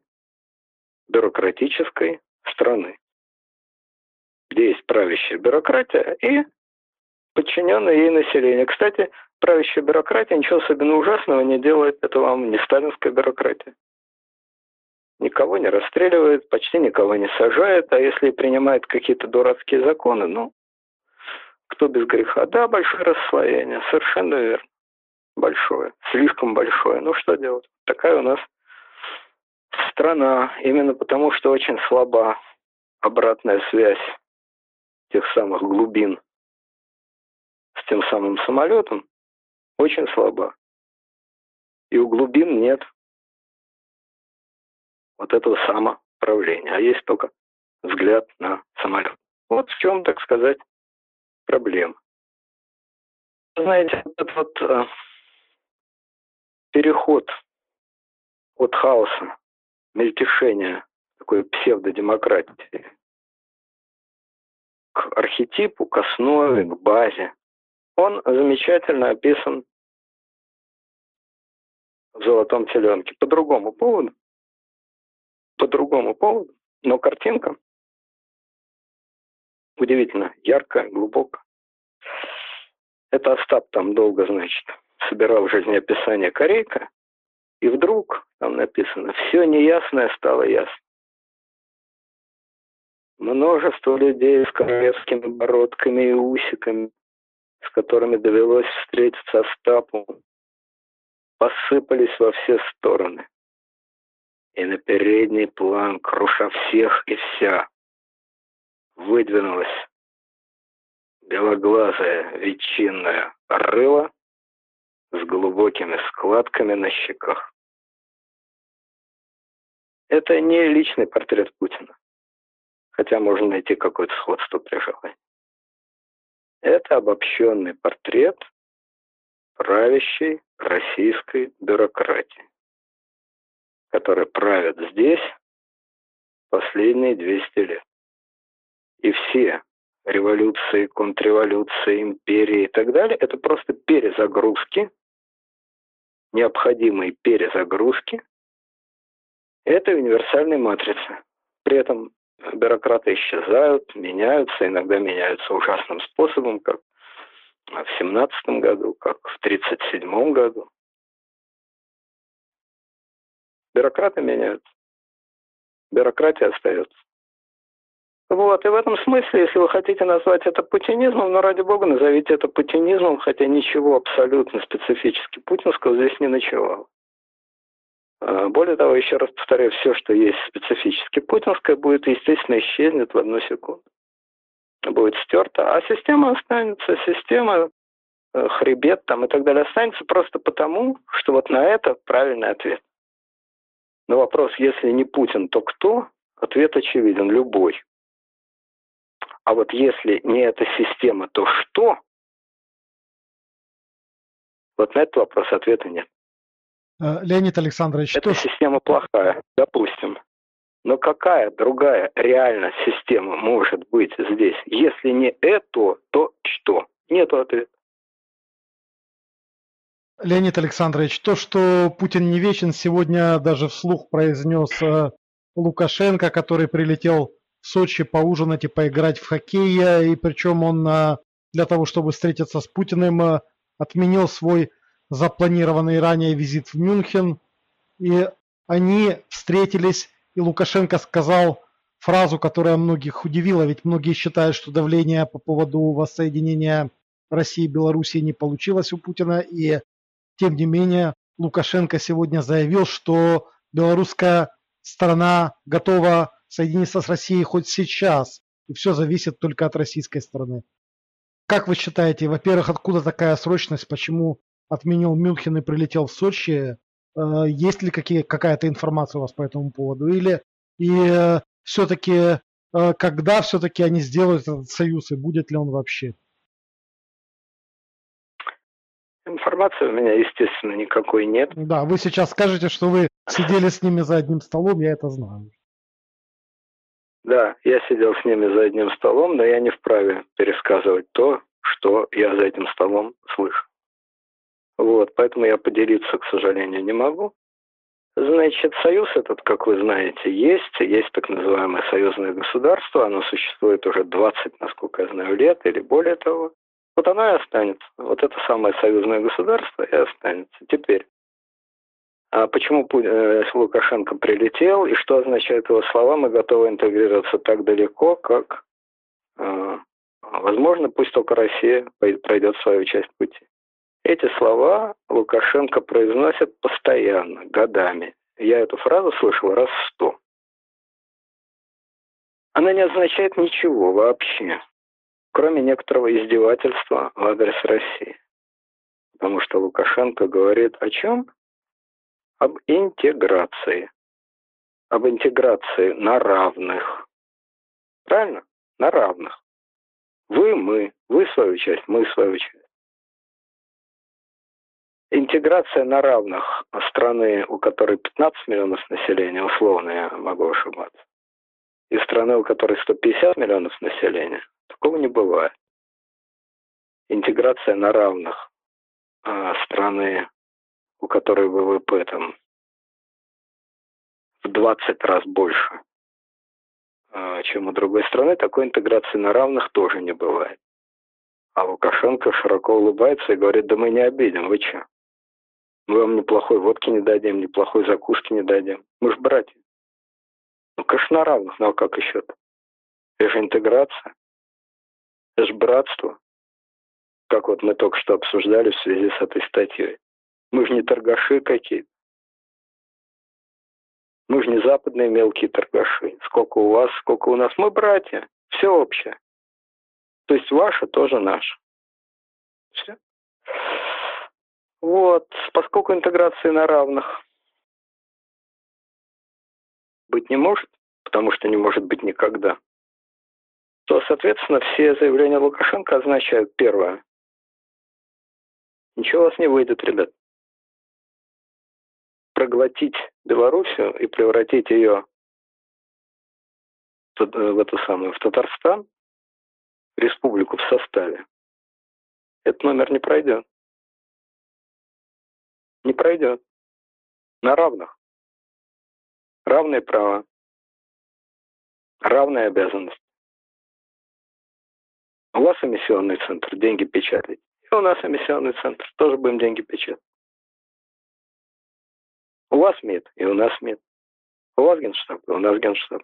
бюрократической страны, где есть правящая бюрократия и подчиненное ей население. Кстати, правящая бюрократия ничего особенно ужасного не делает. Это вам не сталинская бюрократия. Никого не расстреливает, почти никого не сажает. А если принимает какие-то дурацкие законы, ну, кто без греха? Да, большое расслоение, совершенно верно. Большое, слишком большое. Ну, что делать? Такая у нас страна, именно потому, что очень слаба обратная связь тех самых глубин с тем самым самолетом, очень слаба. И у глубин нет вот этого самоправления, а есть только взгляд на самолет. Вот в чем, так сказать, проблема. Знаете, этот вот а, переход от хаоса, мельтешение такой псевдодемократии к архетипу, к основе, к базе. Он замечательно описан в «Золотом теленке». По другому поводу, по другому поводу, но картинка удивительно яркая, глубокая. Это Остап там долго, значит, собирал жизнеописание Корейка И вдруг, там написано, все неясное стало ясно. Множество людей с королевскими бородками и усиками, с которыми довелось встретиться Остапу, посыпались во все стороны. И на передний план, круша всех и вся, выдвинулась белоглазая ветчинная рыло с глубокими складками на щеках. Это не личный портрет Путина, хотя можно найти какое-то сходство при желании. Это обобщенный портрет правящей российской бюрократии, которые правят здесь последние двести лет. И все революции, контрреволюции, империи и так далее, это просто перезагрузки, необходимые перезагрузки этой универсальной матрицы. При этом бюрократы исчезают, меняются, иногда меняются ужасным способом, как в семнадцатом году, как в тридцать седьмом году. Бюрократы меняются. Бюрократия остается. Вот, и в этом смысле, если вы хотите назвать это путинизмом, ну, ради бога, назовите это путинизмом, хотя ничего абсолютно специфически путинского здесь не ночевало. Более того, еще раз повторяю, все, что есть специфически путинское, будет, естественно, исчезнет в одну секунду. Будет стерто, а система останется, система, хребет там и так далее останется просто потому, что вот на это правильный ответ. На вопрос, если не Путин, то кто? Ответ очевиден, любой. А вот если не эта система, то что? Вот на этот вопрос ответа нет. Леонид Александрович, эта что... система плохая, допустим. Но какая другая реальная система может быть здесь? Если не эту, то что? Нету ответа. Леонид Александрович, то, что Путин не вечен, сегодня даже вслух произнес Лукашенко, который прилетел в Сочи поужинать и поиграть в хоккей, и причем он для того, чтобы встретиться с Путиным, отменил свой запланированный ранее визит в Мюнхен, и они встретились, и Лукашенко сказал фразу, которая многих удивила, ведь многие считают, что давление по поводу воссоединения России и Белоруссии не получилось у Путина, и тем не менее Лукашенко сегодня заявил, что белорусская страна готова соединиться с Россией хоть сейчас, и все зависит только от российской стороны. Как вы считаете, во-первых, откуда такая срочность, почему отменил Мюнхен и прилетел в Сочи? Есть ли какие, какая-то информация у вас по этому поводу? Или и все-таки, когда все-таки они сделают этот союз, и будет ли он вообще? Информации у меня, естественно, никакой нет. Да, вы сейчас скажете, что вы сидели с ними за одним столом, я это знаю. Да, я сидел с ними за одним столом, но я не вправе пересказывать то, что я за этим столом слышу. Вот, поэтому я поделиться, к сожалению, не могу. Значит, союз этот, как вы знаете, есть. Есть так называемое союзное государство. Оно существует уже двадцать, насколько я знаю, лет или более того. Вот оно и останется. Вот это самое союзное государство и останется. Теперь, а почему Лукашенко прилетел и что означают его слова «мы готовы интегрироваться так далеко, как э, возможно, пусть только Россия пройдет свою часть пути». Эти слова Лукашенко произносит постоянно, годами. Я эту фразу слышал раз в сто. Она не означает ничего вообще, кроме некоторого издевательства в адрес России. Потому что Лукашенко говорит о чем? Об интеграции. Об интеграции на равных. Правильно? На равных. Вы, мы. Вы свою часть, мы свою часть. Интеграция на равных страны, у которой пятнадцать миллионов населения, условно я могу ошибаться, и страны, у которой сто пятьдесят миллионов населения, такого не бывает. Интеграция на равных страны, у которой ВВП там в двадцать раз больше, чем у другой страны, такой интеграции на равных тоже не бывает. А Лукашенко широко улыбается и говорит, да мы не обидим, вы че? Мы вам неплохой водки не дадим, неплохой закуски не дадим. Мы же братья. Ну, конечно, на равных, но как еще-то? Это же интеграция. Это же братство. Как вот мы только что обсуждали в связи с этой статьей. Мы же не торгаши какие-то. Мы же не западные мелкие торгаши. Сколько у вас, сколько у нас. Мы братья. Все общее. То есть ваше тоже наше. Все. Вот. Поскольку интеграции на равных быть не может, потому что не может быть никогда, то, соответственно, все заявления Лукашенко означают первое. Ничего у вас не выйдет, ребят. Проглотить Белоруссию и превратить ее в эту самую, в Татарстан, республику в составе, этот номер не пройдет. Не пройдет. На равных. Равные права. Равные обязанности. У вас эмиссионный центр, деньги печатать. И у нас эмиссионный центр, тоже будем деньги печатать. У вас МИД, и у нас МИД. У вас Генштаб, и у нас Генштаб.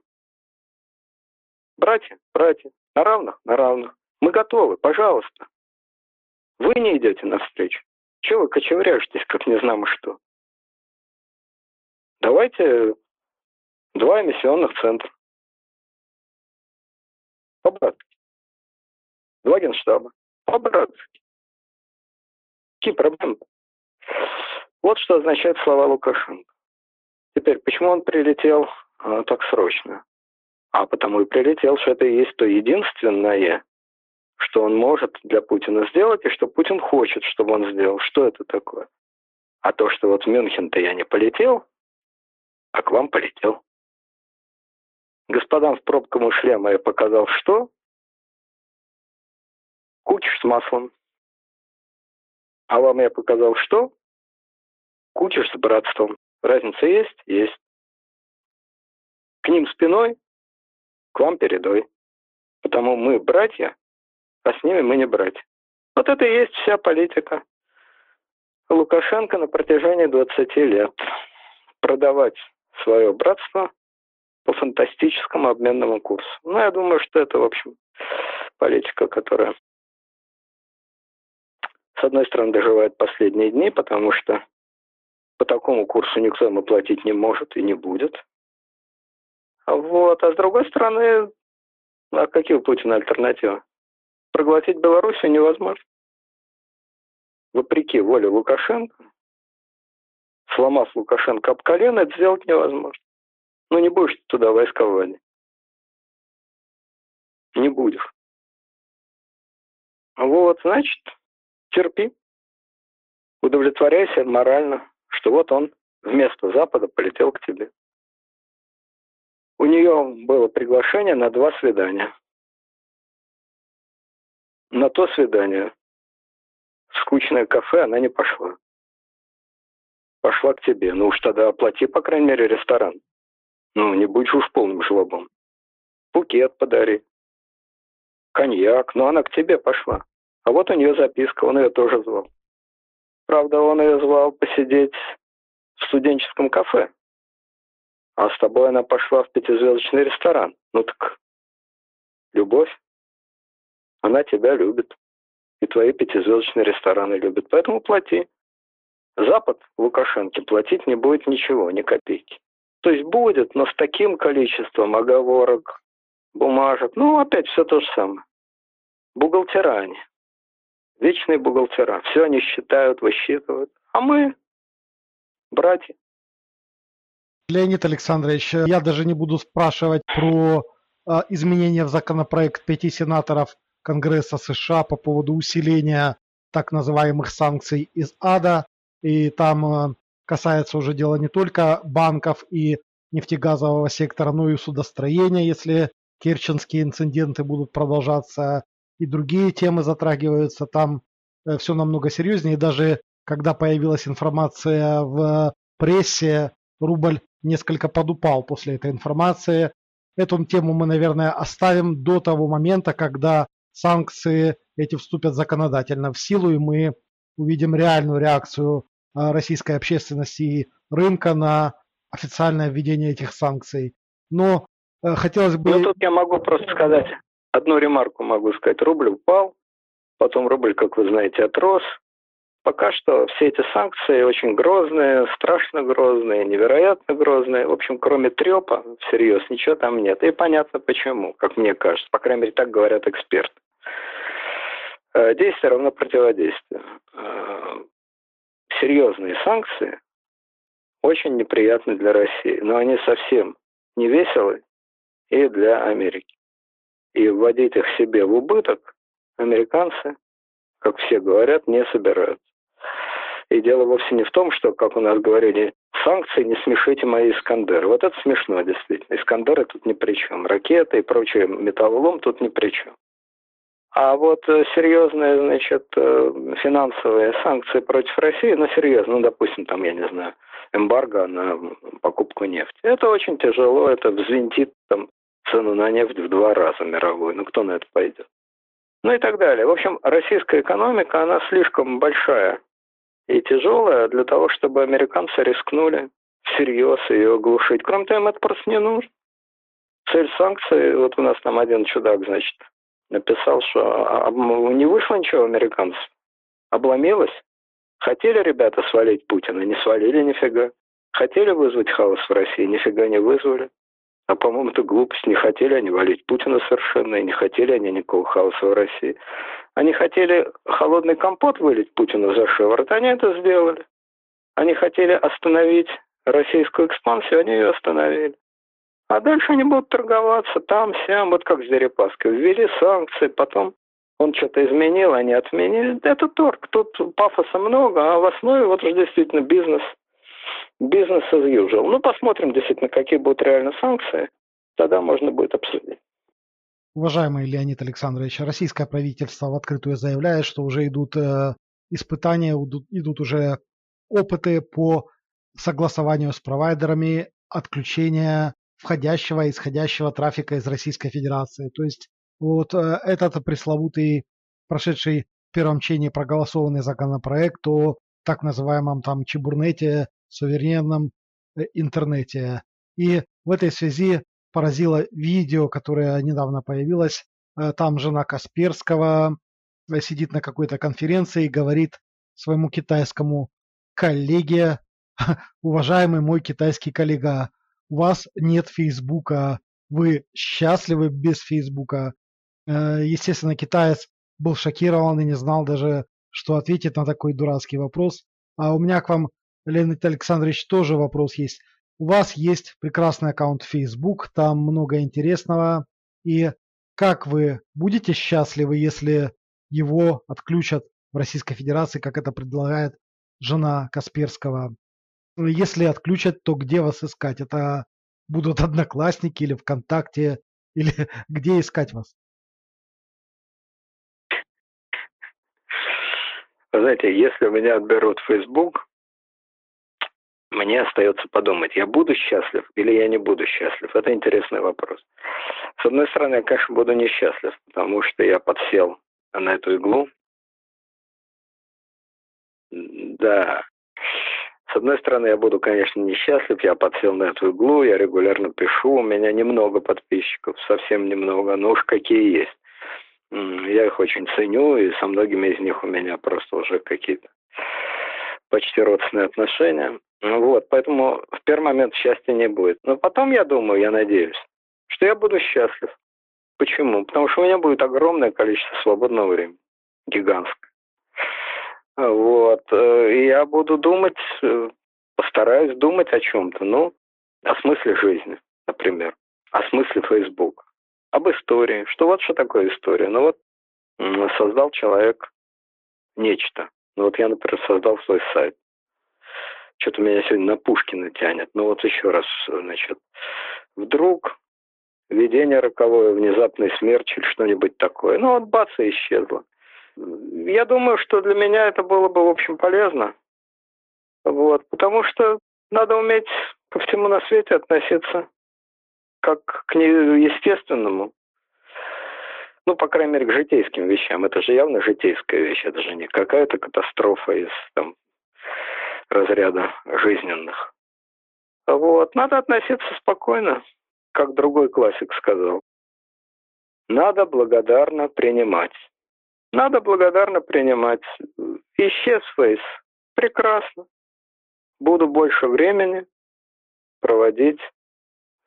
Братья, братья, на равных, на равных. Мы готовы, пожалуйста. Вы не идете навстречу. Чего вы кочевряжетесь, как не знамо что? Давайте два эмиссионных центра. По-братски. Два генштаба. По-братски. Какие проблемы? Вот что означают слова Лукашенко. Теперь, почему он прилетел а, так срочно? А потому и прилетел, что это и есть то единственное, что он может для Путина сделать, и что Путин хочет, чтобы он сделал. Что это такое? А то, что вот в Мюнхен-то я не полетел, а к вам полетел. Господам в пробком и шлема я показал, что? Кутиш с маслом. А вам я показал, что? Кутиш с братством. Разница есть? Есть. К ним спиной, к вам передой. Потому мы братья, а с ними мы не братья. Вот это и есть вся политика Лукашенко на протяжении двадцати лет. Продавать свое братство по фантастическому обменному курсу. Ну, я думаю, что это, в общем, политика, которая, с одной стороны, доживает последние дни, потому что по такому курсу никто ему платить не может и не будет. Вот. А с другой стороны, а какие у Путина альтернативы? Проглотить Белоруссию невозможно. Вопреки воле Лукашенко, сломав Лукашенко об колено, это сделать невозможно. Ну, не будешь туда войска вводить. Не будешь. Вот, значит, терпи. Удовлетворяйся морально, что вот он вместо Запада полетел к тебе. У нее было приглашение на два свидания. На то свидание в скучное кафе она не пошла. Пошла к тебе. Ну уж тогда оплати, по крайней мере, ресторан. Ну, не будь уж полным жлобом. Букет подари. Коньяк. Но она к тебе пошла. А вот у нее записка. Он ее тоже звал. Правда, он ее звал посидеть в студенческом кафе. А с тобой она пошла в пятизвездочный ресторан. Ну так, любовь. Она тебя любит. И твои пятизвездочные рестораны любят. Поэтому плати. Запад Лукашенко платить не будет ничего, ни копейки. То есть будет, но с таким количеством оговорок, бумажек. Ну, опять все то же самое. Бухгалтера они. Вечные бухгалтера. Все они считают, высчитывают. А мы, братья. Леонид Александрович, я даже не буду спрашивать про э, изменения в законопроект пяти сенаторов Конгресса США по поводу усиления так называемых санкций из ада. И там касается уже дело не только банков и нефтегазового сектора, но и судостроения, если керченские инциденты будут продолжаться, и другие темы затрагиваются. Там все намного серьезнее. И даже когда появилась информация в прессе, рубль несколько подупал после этой информации. Эту тему мы, наверное, оставим до того момента, когда санкции эти вступят законодательно в силу, и мы увидим реальную реакцию российской общественности и рынка на официальное введение этих санкций. Но э, хотелось бы... Ну, тут я могу просто сказать, одну ремарку могу сказать. Рубль упал, потом рубль, как вы знаете, отрос. Пока что все эти санкции очень грозные, страшно грозные, невероятно грозные. В общем, кроме трёпа, всерьез, ничего там нет. И понятно почему, как мне кажется. По крайней мере, так говорят эксперты. Действие равно противодействию. Серьезные санкции очень неприятны для России, но они совсем не веселы и для Америки. И вводить их себе в убыток американцы, как все говорят, не собираются. И дело вовсе не в том, что, как у нас говорили, санкции не смешите мои Искандеры. Вот это смешно, действительно. Искандеры тут ни при чем. Ракеты и прочий металлолом тут ни при чем. А вот серьезные, значит, финансовые санкции против России, ну, серьезно, ну, допустим, там, я не знаю, эмбарго на покупку нефти. Это очень тяжело, это взвинтит там цену на нефть в два раза мировую. Ну, кто на это пойдет? Ну и так далее. В общем, российская экономика, она слишком большая и тяжелая для того, чтобы американцы рискнули всерьез ее оглушить. Кроме того, им это просто не нужно. Цель санкций, вот у нас там один чудак, значит, написал, что не вышло ничего американцев, обломилось. Хотели ребята свалить Путина, не свалили нифига. Хотели вызвать хаос в России, нифига не вызвали. А, по-моему, это глупость. Не хотели они валить Путина совершенно, и не хотели они никакого хаоса в России. Они хотели холодный компот вылить Путину за шиворот, они это сделали. Они хотели остановить российскую экспансию, они ее остановили. А дальше они будут торговаться там, сям, вот как с Дерипаской. Ввели санкции, потом он что-то изменил, они отменили. Это торг, тут пафоса много, а в основе вот уже действительно бизнес. Бизнес as usual. Ну, посмотрим, действительно, какие будут реально санкции. Тогда можно будет обсудить. Уважаемый Леонид Александрович, российское правительство в открытую заявляет, что уже идут э, испытания, идут уже опыты по согласованию с провайдерами отключения входящего и исходящего трафика из Российской Федерации. То есть вот э, этот пресловутый, прошедший в первом чтении проголосованный законопроект о так называемом там чебурнете, суверенном интернете. И в этой связи поразило видео, которое недавно появилось. Там жена Касперского сидит на какой-то конференции и говорит своему китайскому коллеге: уважаемый мой китайский коллега, у вас нет Фейсбука, вы счастливы без Фейсбука. Естественно, китаец был шокирован и не знал даже, что ответить на такой дурацкий вопрос. А у меня к вам, Леонид Александрович, тоже вопрос есть. У вас есть прекрасный аккаунт Facebook, там много интересного. И как вы будете счастливы, если его отключат в Российской Федерации, как это предлагает жена Касперского? Если отключат, то где вас искать? Это будут Одноклассники или ВКонтакте? Или где искать вас? Вы знаете, если у меня отберут Facebook, мне остается подумать, я буду счастлив или я не буду счастлив. Это интересный вопрос. С одной стороны, я, конечно, буду несчастлив, потому что я подсел на эту иглу. Да. С одной стороны, я буду, конечно, несчастлив, я подсел на эту иглу, я регулярно пишу, у меня немного подписчиков, совсем немного, но уж какие есть. Я их очень ценю, и со многими из них у меня просто уже какие-то почти родственные отношения. Вот, поэтому в первый момент счастья не будет. Но потом, я думаю, я надеюсь, что я буду счастлив. Почему? Потому что у меня будет огромное количество свободного времени. Гигантское. Вот. И я буду думать, постараюсь думать о чем-то. Ну, о смысле жизни, например. О смысле Фейсбука. Об истории. Что вот что такое история? Ну вот, создал человек нечто. Ну вот я, например, создал свой сайт. Что-то меня сегодня на Пушкина тянет. Ну вот еще раз, значит, вдруг видение роковое, внезапный смерч или что-нибудь такое. Ну вот бац, и исчезло. Я думаю, что для меня это было бы, в общем, полезно. Вот, потому что надо уметь ко всему на свете относиться как к естественному. Ну, по крайней мере, к житейским вещам. Это же явно житейская вещь. Это же не какая-то катастрофа из там разряда жизненных. Вот. Надо относиться спокойно, как другой классик сказал. Надо благодарно принимать. Надо благодарно принимать. Исчез фейс. Прекрасно. Буду больше времени проводить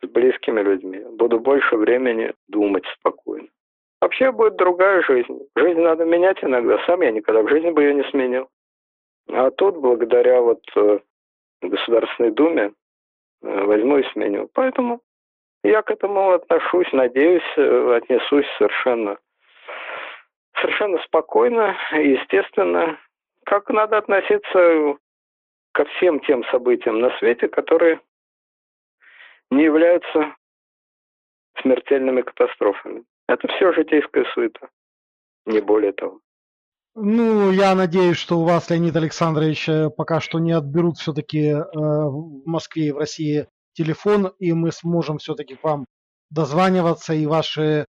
с близкими людьми. Буду больше времени думать спокойно. Вообще будет другая жизнь. Жизнь надо менять иногда. Сам я никогда в жизни бы ее не сменил. А тут, благодаря вот Государственной Думе, возьму и сменю. Поэтому я к этому отношусь, надеюсь, отнесусь совершенно, совершенно спокойно и естественно. Как надо относиться ко всем тем событиям на свете, которые не являются смертельными катастрофами. Это все житейская суета, не более того. Ну, я надеюсь, что у вас, Леонид Александрович, пока что не отберут все-таки в Москве и в России телефон, и мы сможем все-таки к вам дозваниваться, и ваши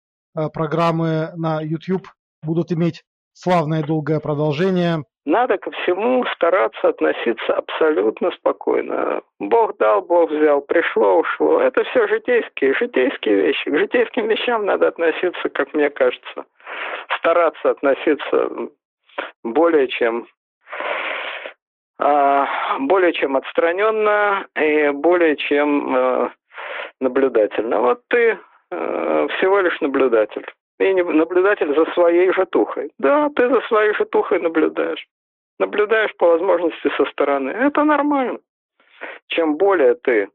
программы на YouTube будут иметь славное долгое продолжение. Надо ко всему стараться относиться абсолютно спокойно. Бог дал, Бог взял, пришло, ушло. Это все житейские, житейские вещи. К житейским вещам надо относиться, как мне кажется, стараться относиться более чем, более чем отстраненно и более чем наблюдательно. Вот ты всего лишь наблюдатель. И наблюдатель за своей житухой. Да, ты за своей житухой наблюдаешь. Наблюдаешь по возможности со стороны. Это нормально. Чем более ты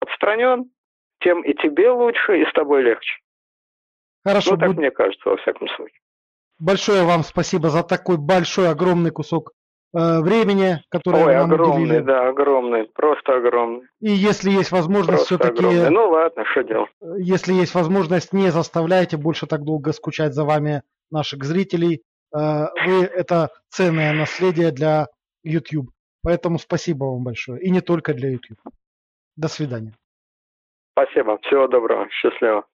отстранен, тем и тебе лучше, и с тобой легче. Хорошо, ну, так буд... мне кажется, во всяком случае. Большое вам спасибо за такой большой, огромный кусок э, времени, который Ой, вы нам огромный, уделили. Да, огромный, просто огромный. И если есть возможность, все-таки... Ну ладно, что делать. Если есть возможность, не заставляйте больше так долго скучать за вами наших зрителей. Э, вы это ценное наследие для YouTube. Поэтому спасибо вам большое. И не только для YouTube. До свидания. Спасибо. Всего доброго. Счастливо.